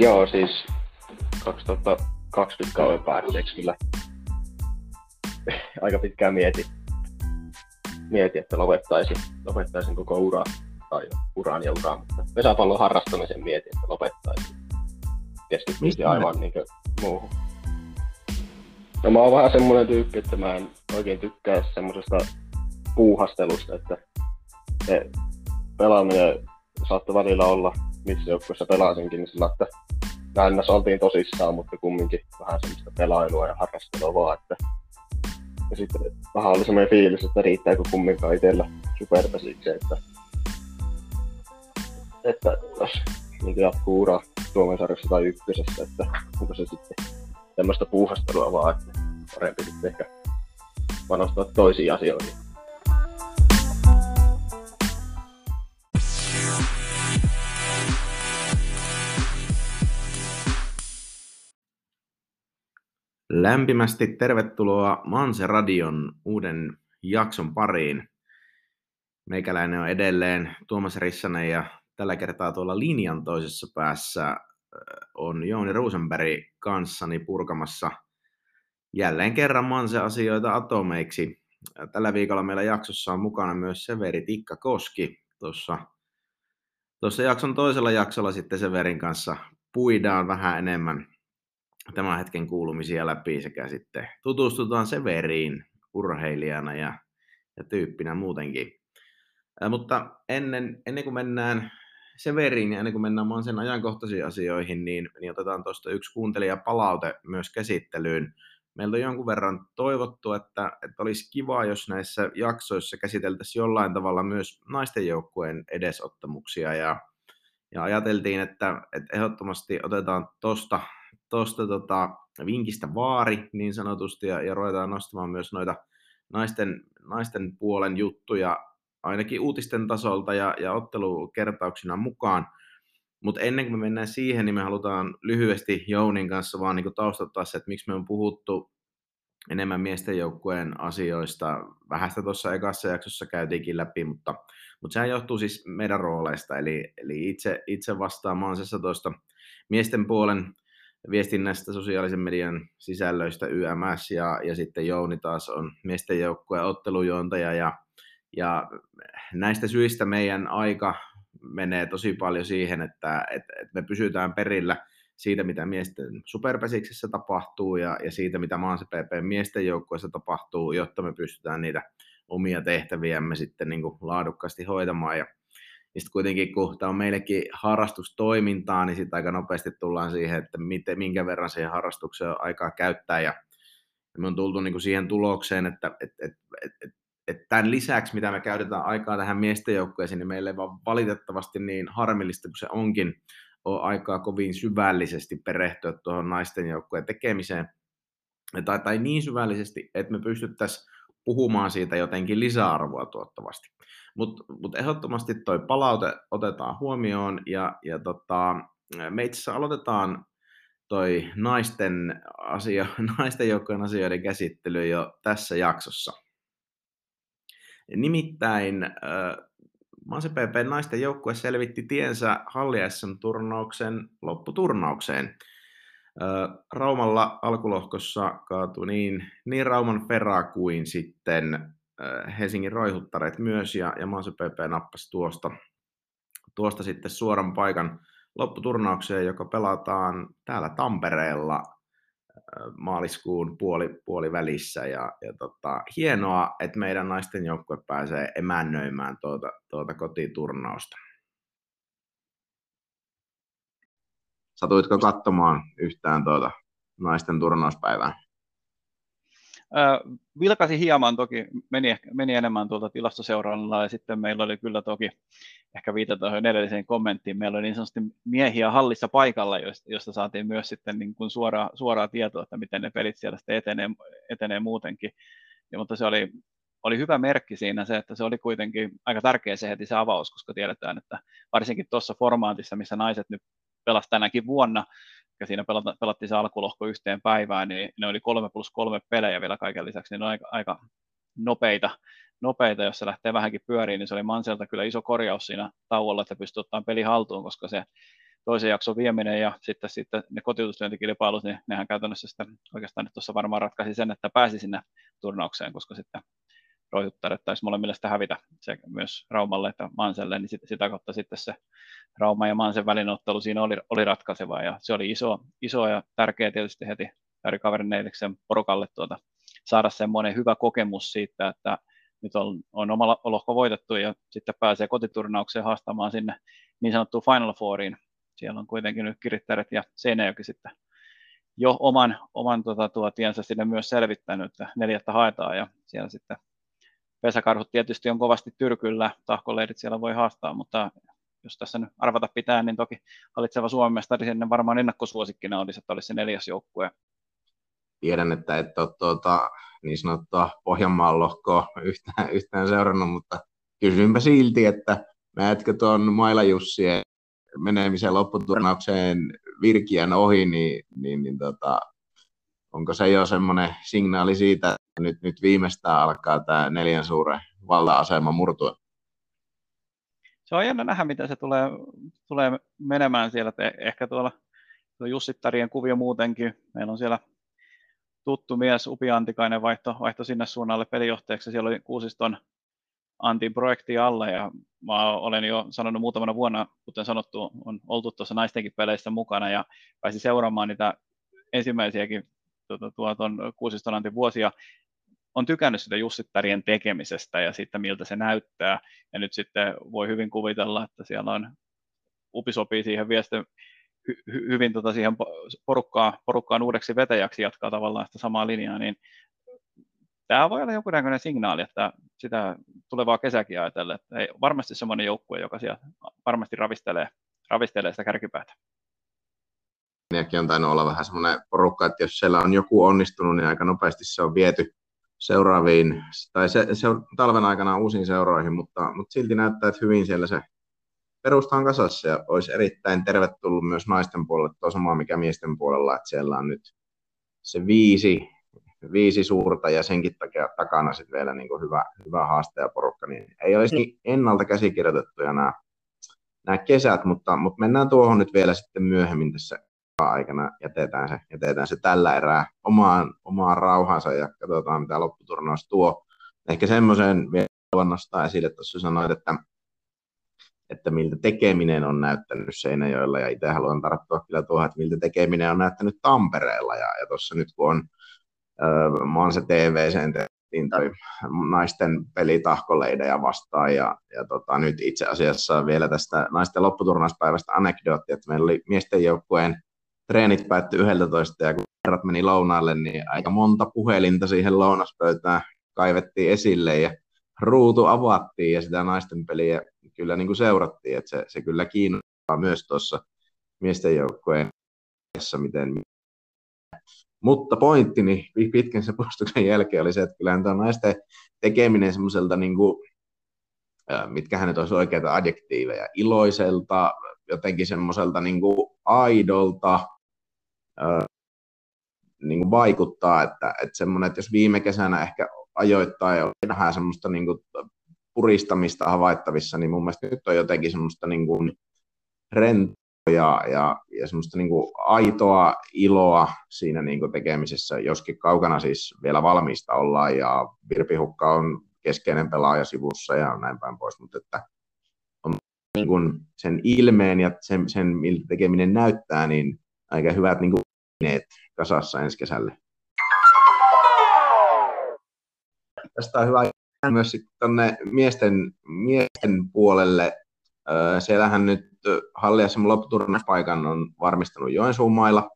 Joo, siis 2020 kauden päätteeksi kyllä aika pitkään mietin, että lopettaisin koko uraa tai uran, mutta pesäpallon harrastamisen mietin, että lopettaisin. Keskittyisin aivan niin kuin muuhun. No, mä oon vähän semmoinen tyyppi, että mä en oikein tykkää semmosesta puuhastelusta, että se pelaaminen saattoi välillä olla, missä joukkueessa pelasinkin, niin sillä, että näin oltiin tosissaan, mutta kumminkin vähän semmoista pelailua ja harrastelua vaan, että ja sitten vähän oli semmoinen fiilis, että riittääkö kumminkaan itsellä superpesiksi, että jos jatkuu uraa Suomen sarjassa tai ykkösessä, että onko se sitten tämmöistä puuhastelua vaan, että parempi sitten ehkä panostaa toisiin asioihin. Lämpimästi tervetuloa Manse-radion uuden jakson pariin. Meikäläinen on edelleen Tuomas Rissanen ja tällä kertaa tuolla linjan toisessa päässä on Jouni Rosenberg kanssani purkamassa jälleen kerran Manse-asioita atomeiksi. Tällä viikolla meillä jaksossa on mukana myös Severi Tikkakoski. Tuossa jakson toisella jaksolla sitten Severin kanssa puidaan vähän enemmän tämän hetken kuulumisia läpi sekä sitten tutustutaan Severiin urheilijana ja tyyppinä muutenkin. Mutta ennen kuin mennään Severiin ja ennen kuin mennään Mansen ajankohtaisiin asioihin, niin otetaan tuosta yksi kuuntelijapalaute myös käsittelyyn. Meiltä on jonkun verran toivottu, että olisi kiva, jos näissä jaksoissa käsiteltäisiin jollain tavalla myös naisten joukkueen edesottamuksia. Ja ajateltiin, että ehdottomasti otetaan tuosta vinkistä vaari niin sanotusti ja ruvetaan nostamaan myös noita naisten puolen juttuja ainakin uutisten tasolta ja ottelukertauksina mukaan. Mutta ennen kuin me mennään siihen, niin me halutaan lyhyesti Jounin kanssa vaan niinku taustattaa se, että miksi me on puhuttu enemmän miesten joukkueen asioista. Vähästä tuossa ekassa jaksossa käytiinkin läpi, mutta sehän johtuu siis meidän rooleista. Eli itse vastaamaan tuosta miesten puolen viestinnästä, sosiaalisen median sisällöistä YMS ja sitten Jouni taas on miesten joukkueen ottelujuontaja ja näistä syistä meidän aika menee tosi paljon siihen, että me pysytään perillä siitä, mitä miesten superpesiksessä tapahtuu ja siitä, mitä Manse PP miesten joukkueessa tapahtuu, jotta me pystytään niitä omia tehtäviämme sitten niin kuin laadukkaasti hoitamaan ja sitten kuitenkin, kun tämä on meillekin harrastustoimintaa, niin sitten aika nopeasti tullaan siihen, että minkä verran siihen harrastukseen on aikaa käyttää. Ja me on tultu niin kuin siihen tulokseen, että tämän lisäksi, mitä me käytetään aikaa tähän miesten joukkueeseen, niin meillä ei vaan valitettavasti niin harmillista kuin se onkin, on aikaa kovin syvällisesti perehtyä tuohon naisten joukkueen tekemiseen. Tai niin syvällisesti, että me pystyttäisiin puhumaan siitä jotenkin lisäarvoa tuottavasti. Mutta ehdottomasti toi palaute otetaan huomioon me itse asiassa aloitetaan toi naisten joukkojen asioiden käsittely jo tässä jaksossa. Nimittäin Manse PP naisten joukkue selvitti tiensä Halli-SM-turnauksen lopputurnaukseen. Raumalla alkulohkossa kaatui niin Rauman Fera kuin sitten Helsingin Roihuttaret myös, ja Manse PP nappasi tuosta sitten suoran paikan lopputurnaukseen, joka pelataan täällä Tampereella maaliskuun puolivälissä. Hienoa, että meidän naisten joukkue pääsee emännöimään tuota kotiturnausta. Satuitko katsomaan yhtään tuota naisten turnauspäivää? Vilkasin hieman, toki meni enemmän tuolta tilastoseurannalla, ja sitten meillä oli kyllä toki, ehkä viitataan edelliseen kommenttiin, meillä oli niin sanotusti miehiä hallissa paikalla, josta saatiin myös sitten niin kuin suoraa tietoa, että miten ne pelit siellä sitten etenee muutenkin. Ja, mutta se oli hyvä merkki siinä se, että se oli kuitenkin aika tärkeä se heti se avaus, koska tiedetään, että varsinkin tuossa formaatissa, missä naiset nyt pelasivat tänäkin vuonna, ja siinä pelattiin se alkulohko yhteen päivään, niin ne oli 3+3 pelejä vielä kaiken lisäksi, niin ne on aika nopeita, jos se lähtee vähänkin pyöriin, niin se oli Manselta kyllä iso korjaus siinä tauolla, että pystyi ottamaan peli haltuun, koska se toisen jakson vieminen ja sitten ne kotiutuslyöntikilpailut, niin nehän käytännössä sitten oikeastaan nyt tuossa varmaan ratkaisi sen, että pääsi sinne turnaukseen, koska sitten Roihuttaret taisi molemmille sitä hävitä, sekä myös Raumalle että Manselle, niin sitä kautta sitten se Rauma ja Mansen välinottelu siinä oli ratkaiseva, ja se oli iso ja tärkeä tietysti heti kaverin neljäksen porukalle saada semmoinen hyvä kokemus siitä, että nyt on oma lohko voitettu ja sitten pääsee kotiturnaukseen haastamaan sinne niin sanottuun Final Fouriin. Siellä on kuitenkin nyt Kirittäret ja Seinäjoki sitten jo oman tiensä sinne myös selvittänyt, että 4. haetaan, ja siellä sitten Pesäkarhut tietysti on kovasti tyrkyllä, Tahkoleidit siellä voi haastaa, mutta jos tässä nyt arvata pitää, niin toki hallitseva Suomen mestari sinne varmaan ennakkosuosikkina olisi se 4. joukkue. Tiedän, että et ole niin sanottua Pohjanmaan lohkoa yhtään seurannut, mutta kysynpä silti, että näetkö tuon Maila-Jussien menemiseen lopputurnaukseen Virkiän ohi, niin onko se jo semmoinen signaali siitä, että nyt viimeistään alkaa tämä 4. suuren valta-asema murtua? Se on jännä nähdä, miten se tulee menemään siellä. Ehkä tuolla Jussittarien kuvio muutenkin. Meillä on siellä tuttu mies, Upi Antikainen vaihto sinne suunnalle pelinjohtajaksi. Siellä oli Kuusiston Antin projekti alla, ja mä olen jo sanonut muutamana vuonna, kuten sanottu, on oltu tuossa naistenkin peleissä mukana ja pääsin seuraamaan niitä ensimmäisiäkin Kuusiston Antin vuosia. On tykännyt sitä Jussittarien tekemisestä ja siitä, miltä se näyttää, ja nyt sitten voi hyvin kuvitella, että siellä on Upi sopii siihen viestin hyvin siihen porukkaan uudeksi vetäjäksi, jatkaa tavallaan sitä samaa linjaa, niin tämä voi olla jonkunnäköinen signaali, että sitä tulevaa kesäkin ajatellen, että ei varmasti semmoinen joukkue, joka siellä varmasti ravistelee sitä kärkipäätä. Niinkin on tainnut olla vähän semmoinen porukka, että jos siellä on joku onnistunut, niin aika nopeasti se on viety seuraaviin, tai se on talven aikana uusiin seuroihin, mutta silti näyttää, että hyvin siellä se perusta on kasassa, ja olisi erittäin tervetullut myös naisten puolelle tuo sama mikä miesten puolella, että siellä on nyt se viisi suurta ja senkin takia takana sitten vielä niin kuin hyvä haastajaporukka, niin ei olisi ennalta käsikirjoitettuja nämä kesät, mutta mennään tuohon nyt vielä sitten myöhemmin tässä aikana, jätetään se tällä erää omaan rauhansa ja katsotaan mitä lopputurnaus tuo. Ehkä semmoisen vielä nostaa esille, tuossa sanoit, että miltä tekeminen on näyttänyt Seinäjoella, ja itse haluan tarttua kyllä tuohon, että miltä tekeminen on näyttänyt Tampereella, ja tuossa nyt kun on Manse TV sen tehtiin, tai naisten peli Tahkoleideja vastaan, ja nyt itse asiassa vielä tästä naisten lopputurnauspäivästä anekdootti, että meillä oli miesten joukkueen treenit päättyi 11, ja kun herrat meni lounaalle, niin aika monta puhelinta siihen lounaspöytään kaivettiin esille, ja ruutu avattiin, ja sitä naisten peliä kyllä niin kuin seurattiin, että se kyllä kiinnostaa myös tuossa miesten joukkueen miten. Mutta pointtini pitkän sen postuksen jälkeen oli se, että kyllähän tuo naisten tekeminen semmoiselta, niin kuin, mitkähän nyt olisi oikeita adjektiiveja, iloiselta, jotenkin semmoiselta niin kuin aidolta niin kuin vaikuttaa, että semmoinen, että jos viime kesänä ehkä ajoittain oli vähän semmoista niin kuin puristamista havaittavissa, niin mun mielestä nyt on jotenkin semmoista niin kuin rentoa ja semmoista niin kuin aitoa iloa siinä niin kuin tekemisessä, joskin kaukana siis vielä valmista ollaan ja Virpi Hukka on keskeinen pelaaja sivussa ja näin päin pois, mutta että on niin kuin sen ilmeen ja sen miltä tekeminen näyttää, niin aika hyvät niin kuin aineet kasassa ensi kesälle. Tästä on hyvä myös tuonne miesten puolelle. Siellähän nyt Halliasemman lopputurnauspaikan on varmistanut Joensuun mailla.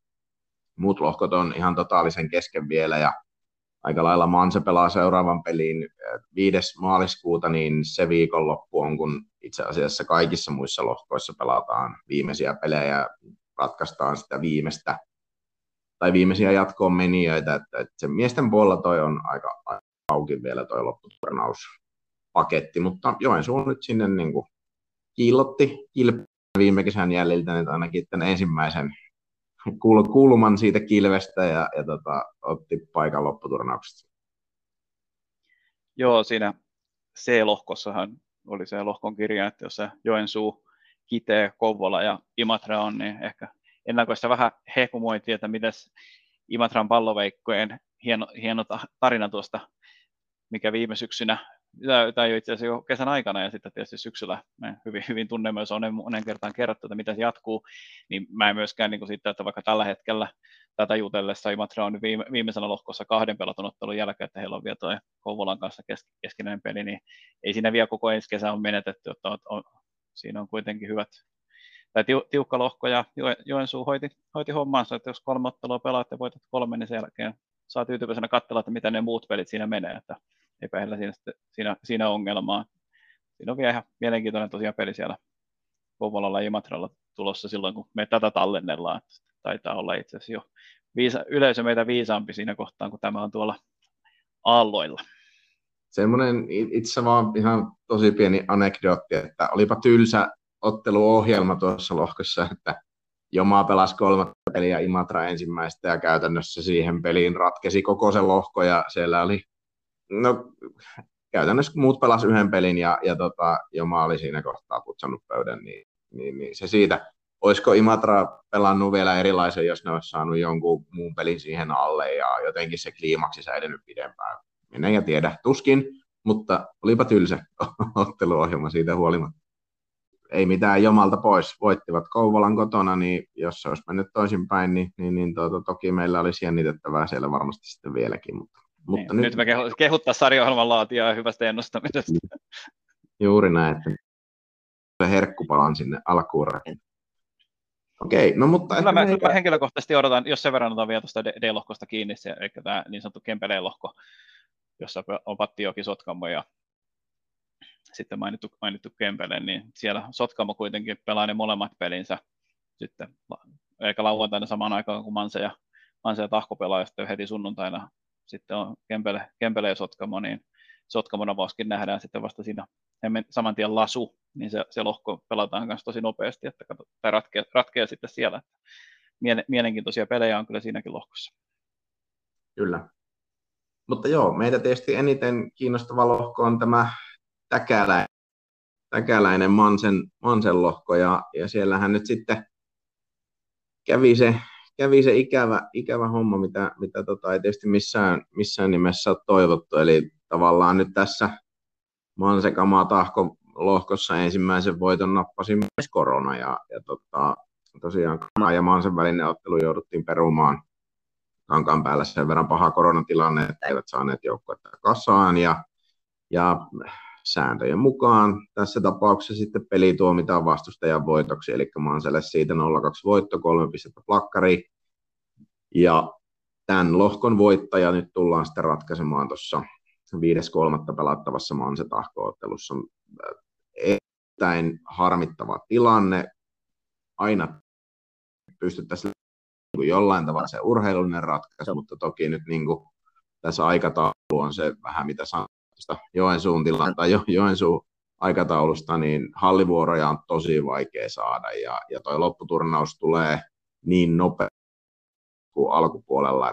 Muut lohkot on ihan totaalisen kesken vielä, ja aika lailla Manse pelaa seuraavan peliin 5. maaliskuuta, niin se viikonloppu on, kun itse asiassa kaikissa muissa lohkoissa pelataan viimeisiä pelejä ja ratkaistaan sitä viimeistä tai viimeisiä jatkoon menijöitä. Että sen miesten puolella toi on aika auki vielä toi lopputurnauspaketti, mutta Joensuun nyt sinne niin kuin kiillotti kilpeä viime kesän jäljiltä nyt ainakin tämän ensimmäisen kulman siitä kilvestä ja otti paikan lopputurnauksesta. Joo, siinä C-lohkossahan oli se lohkon kirja, että jos se Joensuu Kitee, Kouvola ja Imatra on, niin ehkä ennakoissa vähän hehkumoitiin, että mitäs Imatran palloveikkojen hieno tarina tuosta, mikä viime syksynä, tai jo itse asiassa jo kesän aikana ja sitten tietysti syksyllä me hyvin tunnemme, jos on monen kertaan kerrottu, että mitä se jatkuu, niin mä en myöskään niin kuin siitä, että vaikka tällä hetkellä tätä jutellessa Imatra on viimeisenä lohkossa 2 pelatun ottelun jälkeen, että heillä on vielä tuo Kouvolan kanssa keskinäinen peli, niin ei siinä vielä koko ensi kesä on menetetty, että siinä on kuitenkin hyvät, tai tiukka lohko ja Joensuu hoiti hommansa, että jos 3 ottelua pelaat ja voitat 3, niin sen jälkeen saa tyytyväisenä katsella, että mitä ne muut pelit siinä menee, että eipä heillä siinä ongelmaa. Siinä on vielä ihan mielenkiintoinen tosiaan peli siellä Kouvolalla ja Imatralla tulossa silloin, kun me tätä tallennellaan. Taitaa olla itse asiassa jo yleisö meitä viisaampi siinä kohtaa, kun tämä on tuolla aalloilla. Semmoinen itse vaan ihan tosi pieni anekdootti, että olipa tylsä otteluohjelma tuossa lohkossa, että Jomaa pelasi 3 peliä Imatra ensimmäistä ja käytännössä siihen peliin ratkesi koko se lohko ja siellä oli käytännössä muut pelasi 1 pelin ja Joma oli siinä kohtaa putsannut pöydän, niin se siitä. Olisiko Imatra pelannut vielä erilaisen, jos ne olisi saanut jonkun muun pelin siihen alle ja jotenkin se kliimaksi säilynyt pidempään? Minä en tiedä, tuskin, mutta olipa tylsä otteluohjelma siitä huolimatta. Ei mitään Jomalta pois, voittivat Kouvolan kotona, niin jos se olisi mennyt toisinpäin, toki meillä olisi jännitettävää siellä varmasti sitten vieläkin. Mutta nyt me kehuttaisiin sarjaohjelman laatijaa ja hyvästä ennustamisesta. Juuri näin, että herkkupalan sinne alkuun. Okei, no mutta... Mä henkilökohtaisesti odotan, jos sen verran otan vielä tuosta D-lohkosta kiinni, eli tämä niin sanottu Kempeleen lohko, jossa on Pattijoki, Sotkamo ja sitten mainittu Kempele, niin siellä Sotkamo kuitenkin pelaa ne molemmat pelinsä sitten, eikä lauantaina samaan aikaan kuin Manse ja Tahko pelaa, ja sitten heti sunnuntaina sitten on Kempele ja Sotkamo, niin Sotkamon avauskin nähdään sitten vasta siinä saman tien lasu, niin se lohko pelataan kanssa tosi nopeasti, että tämä ratkeaa sitten siellä. Mielenkiintoisia pelejä on kyllä siinäkin lohkossa. Kyllä. Mutta joo, meitä tietysti eniten kiinnostava lohko on tämä täkäläinen Mansen lohko, ja siellähän nyt sitten kävi se ikävä homma, mitä ei tietysti missään nimessä ole toivottu, eli tavallaan nyt tässä Manse-kamaa Tahko lohkossa ensimmäisen voiton nappasi myös korona, ja tosiaan Kamaa ja Mansen välinen ottelu jouduttiin perumaan Kankaan päällä sen verran paha koronatilanne, että eivät saaneet joukkuetta kasaan, ja sääntöjen mukaan tässä tapauksessa sitten peli tuomitaan vastustajan voitoksi, eli Manselle siitä 0-2 voitto, 3 pistettä plakkariin, ja tämän lohkon voittaja nyt tullaan sitten ratkaisemaan tuossa 5.3. pelattavassa Manse-Tahko-ottelussa. Erittäin harmittava tilanne. Aina pystyttäisiin jollain tavalla se urheilullinen ratkaisu, mutta toki nyt niin kuin tässä aikataulu on se vähän mitä sanotaan Joensuun aikataulusta, niin hallivuoroja on tosi vaikea saada, ja toi lopputurnaus tulee niin nopeasti kuin alkupuolella,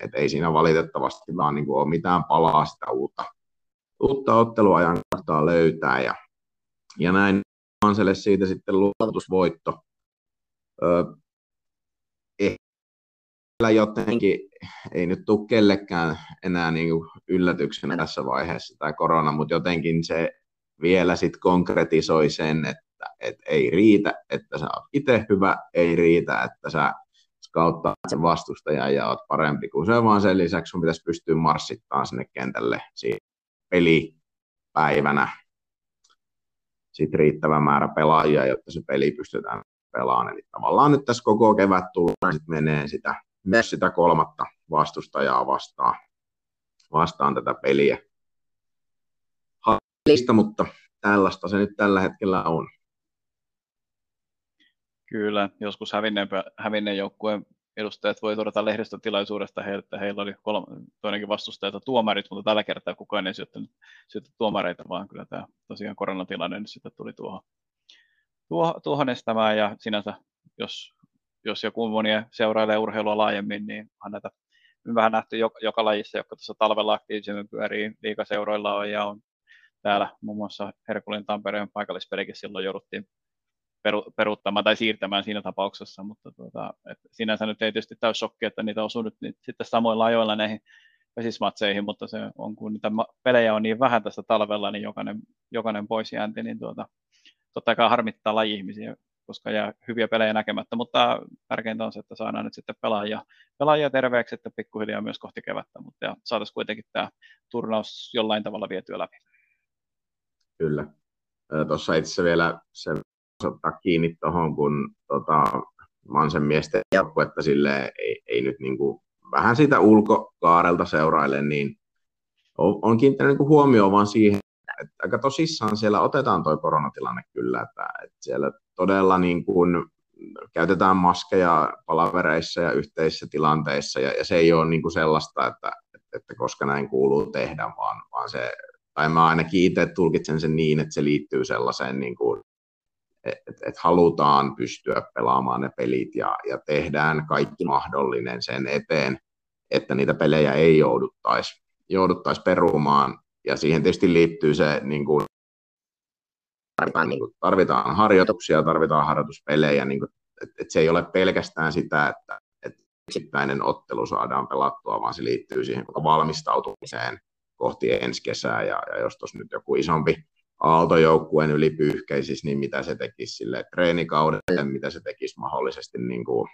että ei siinä valitettavasti vaan niin kuin ole mitään palaa sitä uutta otteluajankohtaa löytää, ja näin Manselle siitä sitten luovutusvoitto. Ehkä jotenkin ei nyt tule kellekään enää niin kuin yllätyksenä tässä vaiheessa tämä korona, mutta jotenkin se vielä sitten konkretisoi sen, että ei riitä, että sä oot itse hyvä, ei riitä, että sä kautta sen vastustajan ja oot parempi kuin se, vaan sen lisäksi sun pitäisi pystyä marssittamaan sinne kentälle pelipäivänä sit riittävä määrä pelaajia, jotta se peli pystytään pelaamaan. Eli tavallaan nyt tässä koko kevät tullaan sit menee myös sitä 3. vastustajaa vastaan tätä peliä. Hallista, mutta tällaista se nyt tällä hetkellä on. Kyllä, joskus hävinneen joukkueen edustajat voi todeta lehdistötilaisuudesta, että heillä oli toinenkin vastustaja tuomarit, mutta tällä kertaa kukaan ei syytä tuomareita, vaan kyllä tämä tosiaan koronatilanne nyt sitten tuli tuohon estämään, ja sinänsä, jos joku monia seurailee urheilua laajemmin, niin on näitä vähän nähty joka lajissa, jotka tuossa talvella aktiivisemmin pyörii liigaseuroilla on, ja on täällä muun muassa Herkulin Tampereen paikallispelikin silloin jouduttiin peruuttamaan tai siirtämään siinä tapauksessa, mutta sinänsä nyt ei tietysti täys shokki, että niitä osuu nyt sitten samoilla ajoilla näihin vesismatseihin, mutta se on, kun niitä pelejä on niin vähän tässä talvella, niin jokainen pois jäänti, niin totta kai harmittaa laji-ihmisiä, koska jää hyviä pelejä näkemättä, mutta tärkeintä on se, että saadaan nyt sitten pelaajia terveeksi, että pikkuhiljaa myös kohti kevättä, mutta saataisiin kuitenkin tämä turnaus jollain tavalla vietyä läpi. Kyllä. Tuossa itse vielä sen ottaa kiinni tuohon, kun Mansen miesten joukkuetta silleen ei nyt niinku vähän siitä ulkokaarelta seuraille, niin on kiinnittänyt niinku huomioon vaan siihen, että aika tosissaan siellä otetaan tuo koronatilanne kyllä, että siellä todella niin kuin käytetään maskeja palavereissa ja yhteisissä tilanteissa, ja se ei ole niin kuin sellaista, että koska näin kuuluu tehdä, vaan se, tai mä ainakin itse tulkitsen sen niin, että se liittyy sellaiseen, niin kuin, että halutaan pystyä pelaamaan ne pelit, ja tehdään kaikki mahdollinen sen eteen, että niitä pelejä ei jouduttaisi perumaan, ja siihen tietysti liittyy se, niin kuin, tarvitaan harjoituksia, tarvitaan harjoituspelejä, niin että se ei ole pelkästään sitä, että yksittäinen ottelu saadaan pelattua, vaan se liittyy siihen valmistautumiseen kohti ensi kesää, ja jos tuossa nyt joku isompi aaltojoukkueen yli pyyhkäisisi, niin mitä se tekisi sille treenikaudelle, mitä se tekisi mahdollisesti niin kuin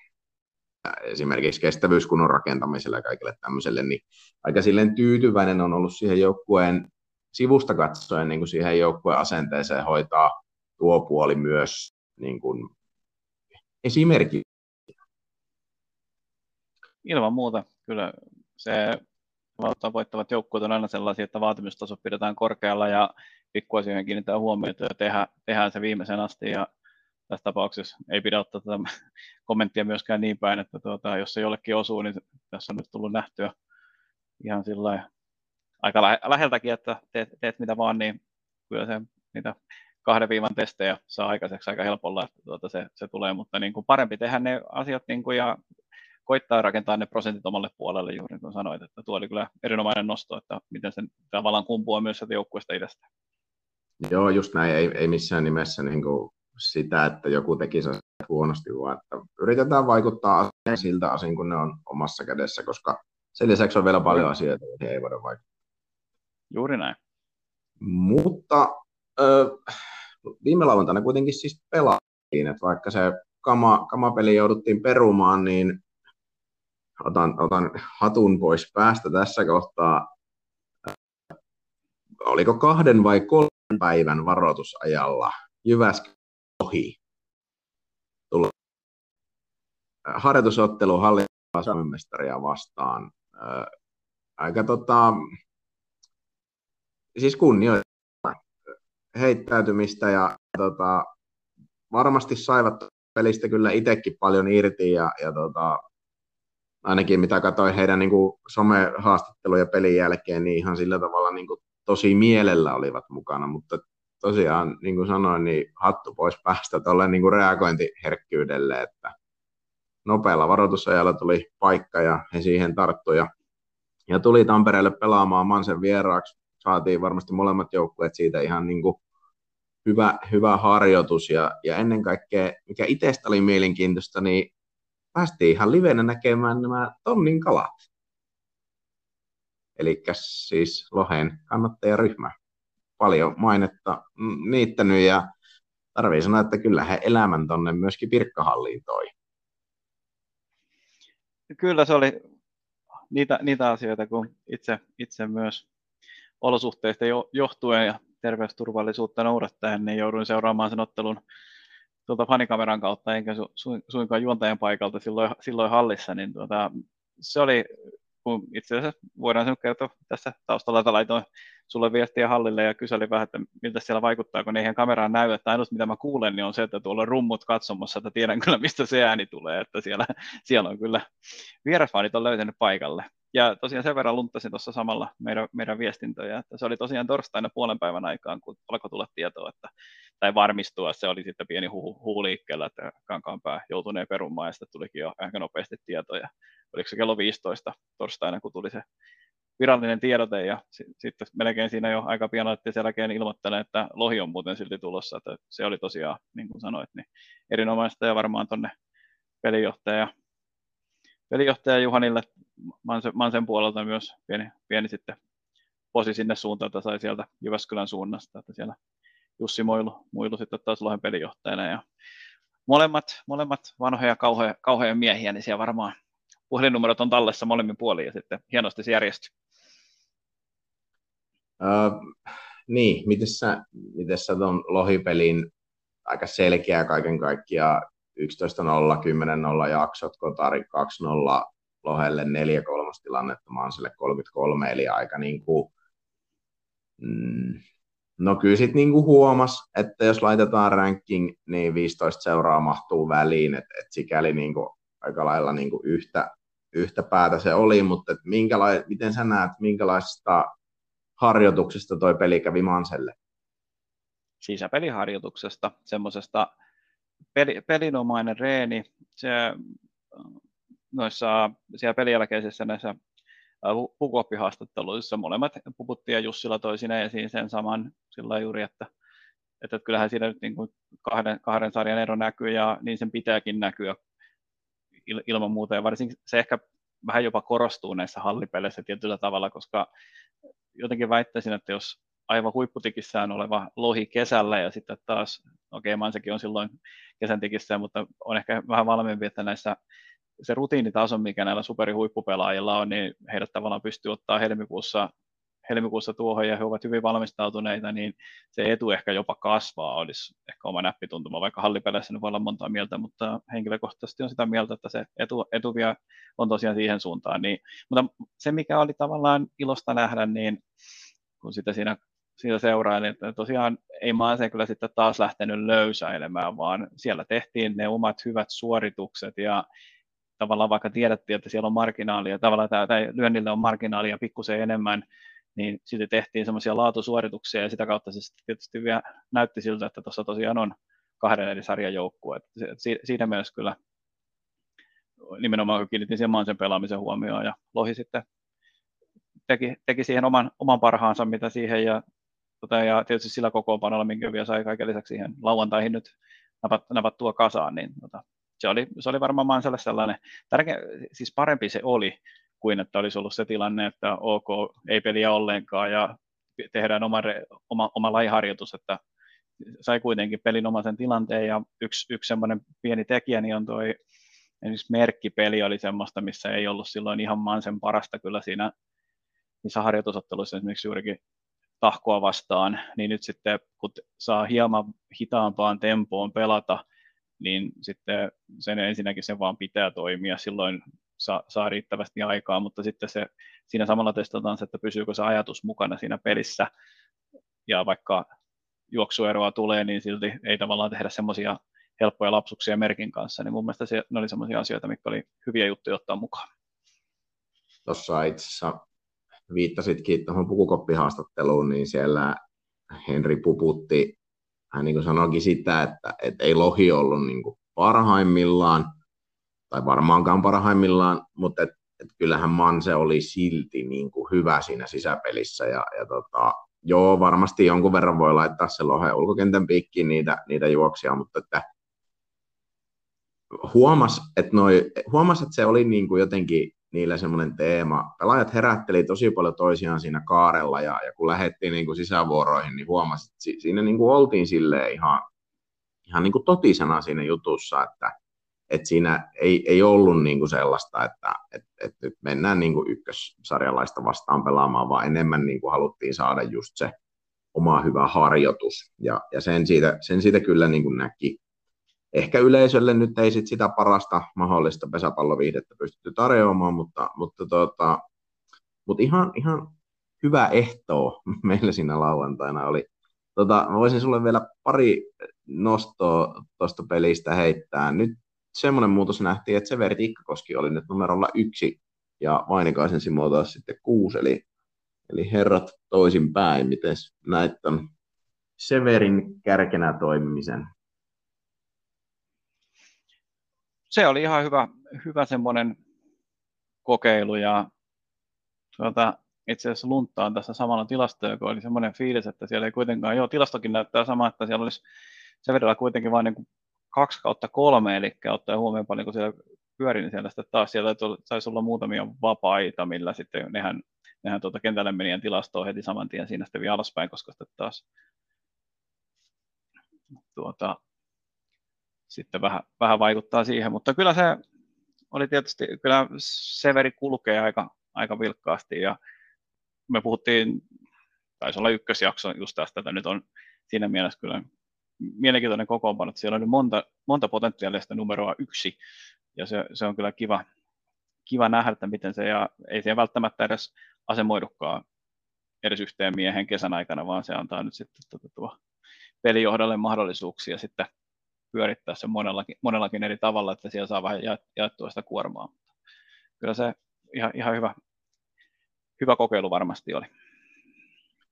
esimerkiksi kestävyyskunnon rakentamiselle ja kaikille tämmöiselle, niin aika silleen tyytyväinen on ollut siihen joukkueen sivusta katsoen niin kuin siihen joukkueen asenteeseen hoitaa tuo puoli myös niin kuin esimerkiksi. Ilman muuta. Kyllä se voittavat joukkueet on aina sellaisia, että vaatimustaso pidetään korkealla ja pikkuasioihin kiinnitetään huomiota ja tehdään se viimeisen asti. Ja tässä tapauksessa ei pidä ottaa tätä kommenttia myöskään niin päin, että jos se jollekin osuu, niin tässä on nyt tullut nähtyä ihan sillä lailla aika läheltäkin, että teet mitä vaan, niin kyllä se niitä kahden viivan testejä saa aikaiseksi aika helpolla, että se tulee, mutta niin kuin parempi tehdä ne asiat niin kuin ja koittaa rakentaa ne prosentit omalle puolelle, juuri niin kuin sanoit, että tuo oli kyllä erinomainen nosto, että miten se tavallaan kumpuaa myös sieltä joukkueesta itsestä. Joo, just näin, ei missään nimessä niin kuin sitä, että joku tekisi huonosti, vaan että yritetään vaikuttaa siltä asiin, kun ne on omassa kädessä, koska sen lisäksi on vielä paljon asioita, joihin ei voida vaikuttaa. Juuri näin. Mutta viime lauantaina kuitenkin siis pelattiin, että vaikka se kamapeli jouduttiin perumaan, niin otan hatun pois päästä tässä kohtaa. Oliko 2 vai 3 päivän varoitusajalla Jyväskylän Lohi tullut harjoitusottelu hallitsevaa Suomen mestaria vastaan. Aika siis kunnioittaa heittäytymistä ja varmasti saivat pelistä kyllä itsekin paljon irti ja ainakin mitä katsoin heidän niin kuin somehaastatteluja pelin jälkeen, niin ihan sillä tavalla niin kuin tosi mielellä olivat mukana, mutta tosiaan niin kuin sanoin, niin hattu pois päästä tuolle niin kuin reagointiherkkyydelle, että nopealla varoitusajalla tuli paikka ja he siihen tarttuivat ja tuli Tampereelle pelaamaan Mansen vieraaksi. Saatiin varmasti molemmat joukkueet siitä ihan niin kuin hyvä harjoitus ja ennen kaikkea, mikä itsestä oli mielenkiintoista, niin päästiin ihan livenä näkemään nämä tonnin kalat. Elikkä siis Lohen kannattajaryhmä. Paljon mainetta niittänyt ja tarvii sanoa, että kyllä he elämän tonne myöskin Pirkkahalliin toi. Kyllä se oli niitä asioita, kun itse myös olosuhteista johtuen ja terveysturvallisuutta noudattaen, niin jouduin seuraamaan sen ottelun tuolta fanikameran kautta, enkä suinkaan juontajan paikalta silloin hallissa, niin se oli, kun itse asiassa voidaan sen kertoa tässä taustalla, laitoin sulle viestiä hallille ja kyselin vähän, että miltä siellä vaikuttaa, kun eihän kameraan näy, että ainoa mitä mä kuulen, niin on se, että tuolla on rummut katsomassa, että tiedän kyllä mistä se ääni tulee, että siellä on kyllä vierasfanit on löytänyt paikalle. Ja tosiaan sen verran lunttasin tuossa samalla meidän viestintöjä, että se oli tosiaan torstaina 14:30 aikaan, kun alkoi tulla tietoa, tai varmistua, se oli sitten pieni huhu liikkeellä, että Kankaanpää joutuneen perumaan, ja sitten tulikin jo aika nopeasti tietoja. Oliko se kello 15 torstaina, kun tuli se virallinen tiedote ja sitten melkein siinä jo aika pian alettiin sen jälkeen ilmoittaneet, että lohi on muuten silti tulossa. Että se oli tosiaan, niin kuin sanoit, niin erinomaista ja varmaan tuonne pelijohtaja Juhanille Mansen puolelta myös pieni sitten posi sinne suuntaan, että sai sieltä Jyväskylän suunnasta, että siellä Jussi Muilu sitten taas lohen pelijohtajana ja molemmat vanhoja kauhean miehiä, niin siellä varmaan puhelinnumerot on tallessa molemmin puolin ja sitten hienosti se järjestyy. Niin, miten sä tuon lohipelin aika selkeä kaiken kaikkiaan 11-0, 10-0 jaksot, kotari 2-0, lohelle 4-3 tilannetta, Manselle 33, eli aika niin kuin, no kyllä sitten niin kuin huomasi, että jos laitetaan ranking, niin 15 seuraa mahtuu väliin, että sikäli niin kuin aika lailla niin kuin yhtä päätä se oli, mutta miten sä näet, minkälaisesta harjoituksesta toi peli kävi Manselle? Sisäpeliharjoituksesta, semmoisesta pelinomainen reeni, se noissa siellä pelin jälkeisissä näissä pukuoppihaastatteluissa molemmat Puputti ja Jussila toi sinne esiin sen saman sillä juuri, että kyllähän siinä nyt niin kuin kahden sarjan ero näkyy ja niin sen pitääkin näkyä ilman muuta ja varsinkin se ehkä vähän jopa korostuu näissä hallipeleissä tietyllä tavalla, koska jotenkin väittäisin, että jos aivan huipputikissään oleva lohi kesällä ja sitten taas, okei, Mansekin on silloin kesän tikissään, mutta on ehkä vähän valmiimpi, että näissä se rutiinitaso, mikä näillä superhuippupelaajilla on, niin heidät tavallaan pystyy ottaa helmikuussa tuohon ja he ovat hyvin valmistautuneita, niin se etu ehkä jopa kasvaa, olisi ehkä oma näppituntuma, vaikka hallipeleissä nyt voi olla montaa mieltä, mutta henkilökohtaisesti on sitä mieltä, että se etu vielä on tosiaan siihen suuntaan. Niin, mutta se, mikä oli tavallaan ilosta nähdä, niin kun sitä siinä seuraili, että tosiaan ei Manse kyllä sitten taas lähtenyt löysäilemään, vaan siellä tehtiin ne omat hyvät suoritukset ja tavallaan vaikka tiedettiin, että siellä on marginaalia, tavallaan tai lyönnille on marginaalia pikkusen enemmän, niin sitten tehtiin semmoisia laatusuorituksia ja sitä kautta se tietysti vielä näytti siltä, että tuossa tosiaan on kahden eri sarjan joukkue. Siinä mielessä kyllä nimenomaan kiinnitin siihen Mansen pelaamisen huomioon ja Lohi sitten teki siihen oman parhaansa, mitä siihen ja tietysti sillä kokoonpanolla, minkä vielä sai kaiken lisäksi siihen lauantaihin nyt napattua kasaan, niin se oli varmaan Manselle sellainen tärkeä, siis parempi se oli kuin että olisi ollut se tilanne, että ok, ei peliä ollenkaan ja tehdään oma lajiharjoitus, että sai kuitenkin pelinomaisen tilanteen ja yksi semmoinen pieni tekijä niin on toi esimerkiksi merkkipeli oli semmoista, missä ei ollut silloin ihan Mansen parasta kyllä siinä niissä harjoitusotteluissa esimerkiksi juurikin Tahkoa vastaan, niin nyt sitten kun saa hieman hitaampaan tempoon pelata, niin sitten sen ensinnäkin sen vaan pitää toimia, silloin saa riittävästi aikaa, mutta sitten siinä samalla testataan se, että pysyykö se ajatus mukana siinä pelissä, ja vaikka juoksueroa tulee, niin silti ei tavallaan tehdä semmoisia helppoja lapsuksia merkin kanssa, niin mun mielestä ne oli semmoisia asioita, mitkä oli hyviä juttuja ottaa mukaan. Tuossa itse asiassa viittasitkin tuohon pukukoppihaastatteluun, niin siellä Henri Puputti, hän niin kuin sanoikin sitä, että ei lohi ollut niin kuin parhaimmillaan, tai varmaankaan parhaimmillaan, mutta et kyllähän Manse oli silti niin kuin hyvä siinä sisäpelissä. Joo, varmasti jonkun verran voi laittaa se lohen ulkokentän piikkiin niitä juoksia, mutta että huomas, että se oli niin kuin jotenkin niillä semmoinen teema. Pelaajat herätteli tosi paljon toisiaan siinä kaarella ja kun lähdettiin niin kuin sisävuoroihin, niin huomasin, että siinä niin kuin oltiin silleen ihan niin kuin totisena siinä jutussa, että siinä ei ollut niin kuin sellaista, että nyt mennään niin kuin ykkössarjalaista vastaan pelaamaan, vaan enemmän niin kuin haluttiin saada just se oma hyvä harjoitus ja sen siitä kyllä niin kuin näki. Ehkä yleisölle nyt ei sit sitä parasta mahdollista pesäpalloviihdettä pystytty tarjoamaan, mutta ihan hyvä ehtoo meillä siinä lauantaina oli. Voisin sulle vielä pari nostoa tuosta pelistä heittää. Nyt semmoinen muutos nähtiin, että Severi Tikkakoski oli nyt numerolla 1 ja Vainikaisen Simo taas sitten 6, eli herrat toisinpäin. Miten näit ton Severin kärkenä toimimisen? Se oli ihan hyvä semmoinen kokeilu ja itse asiassa lunttaan tässä samalla tilastoja, kun oli semmoinen fiilis, että siellä ei kuitenkaan, joo tilastokin näyttää sama, että siellä olisi Severillä kuitenkin vain niin 2/3, eli ottaen huomioon paljon, kun siellä pyörin, niin siellä sitten taas siellä saisi olla muutamia vapaita, millä sitten nehän kentälle menijän tilastoon heti saman tien siinä sitten vielä alaspäin, koska sitten taas sitten vähän vaikuttaa siihen, mutta kyllä se oli tietysti, kyllä Severi kulkee aika vilkkaasti ja me puhuttiin, taisi olla ykkösjakso just tästä, että nyt on siinä mielessä kyllä mielenkiintoinen kokoonpano, että siellä on nyt monta potentiaalista numeroa 1 ja se on kyllä kiva nähdä, että miten se, ja ei se välttämättä edes asemoidukaan edes yhteen miehen kesän aikana, vaan se antaa nyt sitten tuo pelijohdalle mahdollisuuksia sitten pyörittää sen monellakin eri tavalla, että siellä saa vähän jaettua sitä kuormaa. Kyllä se ihan hyvä kokeilu varmasti oli.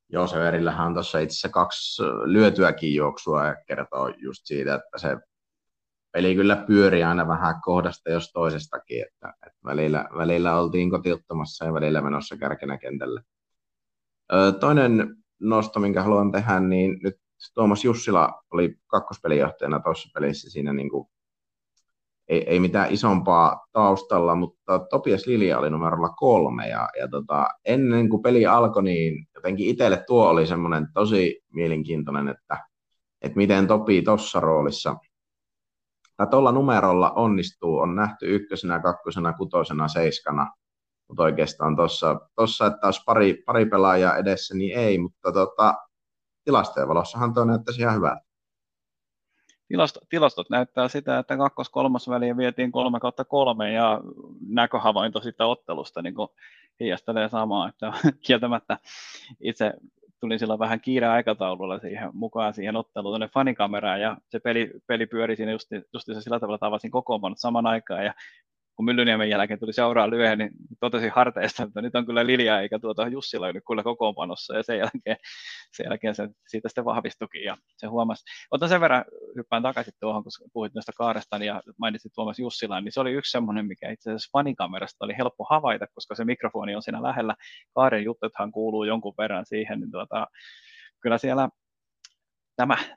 Joo, Severillähän on tuossa itse asiassa 2 lyötyäkin juoksua ja kertoo just siitä, että se peli kyllä pyörii aina vähän kohdasta jos toisestakin, että välillä oltiin kotiuttamassa ja välillä menossa kärkenä kentälle. Toinen nosto, minkä haluan tehdä, niin nyt Tuomas Jussila oli kakkospelijohtajana tuossa pelissä, siinä niin kuin, ei mitään isompaa taustalla, mutta Topias Lilja oli numerolla 3 ja ennen kuin peli alkoi, niin jotenkin itselle tuo oli semmoinen tosi mielenkiintoinen, että miten Topi tuossa roolissa tai tuolla numerolla onnistuu, on nähty 1, 2, 6, 7, mutta oikeastaan tuossa, että olisi pari pelaajaa edessä, niin ei, mutta tilastojen valossahan tuo näyttäisi ihan hyvältä. Tilastot näyttää sitä, että 2-3 väliin vietiin 3/3 ja näköhavainto sitä ottelusta niin heijastelee samaa, että kieltämättä itse tulin silloin vähän kiireen aikataululla siihen mukaan siihen otteluun tuonne fanikameraan ja se peli pyöri siinä just sillä tavalla, että avasin kokoonpanot saman aikaan ja kun Myllyniemen jälkeen tuli seuraan lyöhen, niin totesin harteista, että nyt on kyllä Lilja eikä Jussila ole kyllä kokoonpanossa, ja sen jälkeen se siitä sitten vahvistuikin ja se huomasi. Otan sen verran, hyppään takaisin tuohon, kun puhuit näistä kaaresta ja mainitsit Tuomas Jussilan, niin se oli yksi semmoinen, mikä itse asiassa fanikamerasta oli helppo havaita, koska se mikrofoni on siinä lähellä. Kaaren juttethan kuuluu jonkun verran siihen, niin kyllä siellä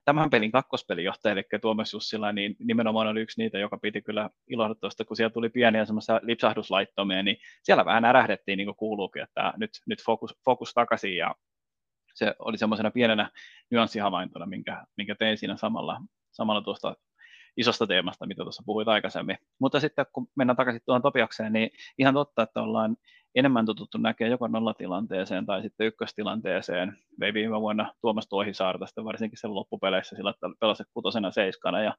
tämän pelin kakkospelijohtaja, eli Tuomas Jussila, niin nimenomaan oli yksi niitä, joka piti kyllä ilahduttavasta, kun siellä tuli pieniä semmoisia lipsahduslaittomia, niin siellä vähän ärähdettiin, niin kuin kuuluukin, että nyt fokus takaisin, ja se oli semmoisena pienenä nyanssihavaintona, minkä tein siinä samalla tuosta isosta teemasta, mitä tuossa puhuit aikaisemmin. Mutta sitten kun mennään takaisin tuohon Topiakseen, niin ihan totta, että ollaan enemmän tututtu näkee joko nollatilanteeseen tai sitten ykköstilanteeseen. Vei viime vuonna Tuomas Tuohisaarta sitten varsinkin sen loppupeleissä sillä, että pelasi 6/7 ja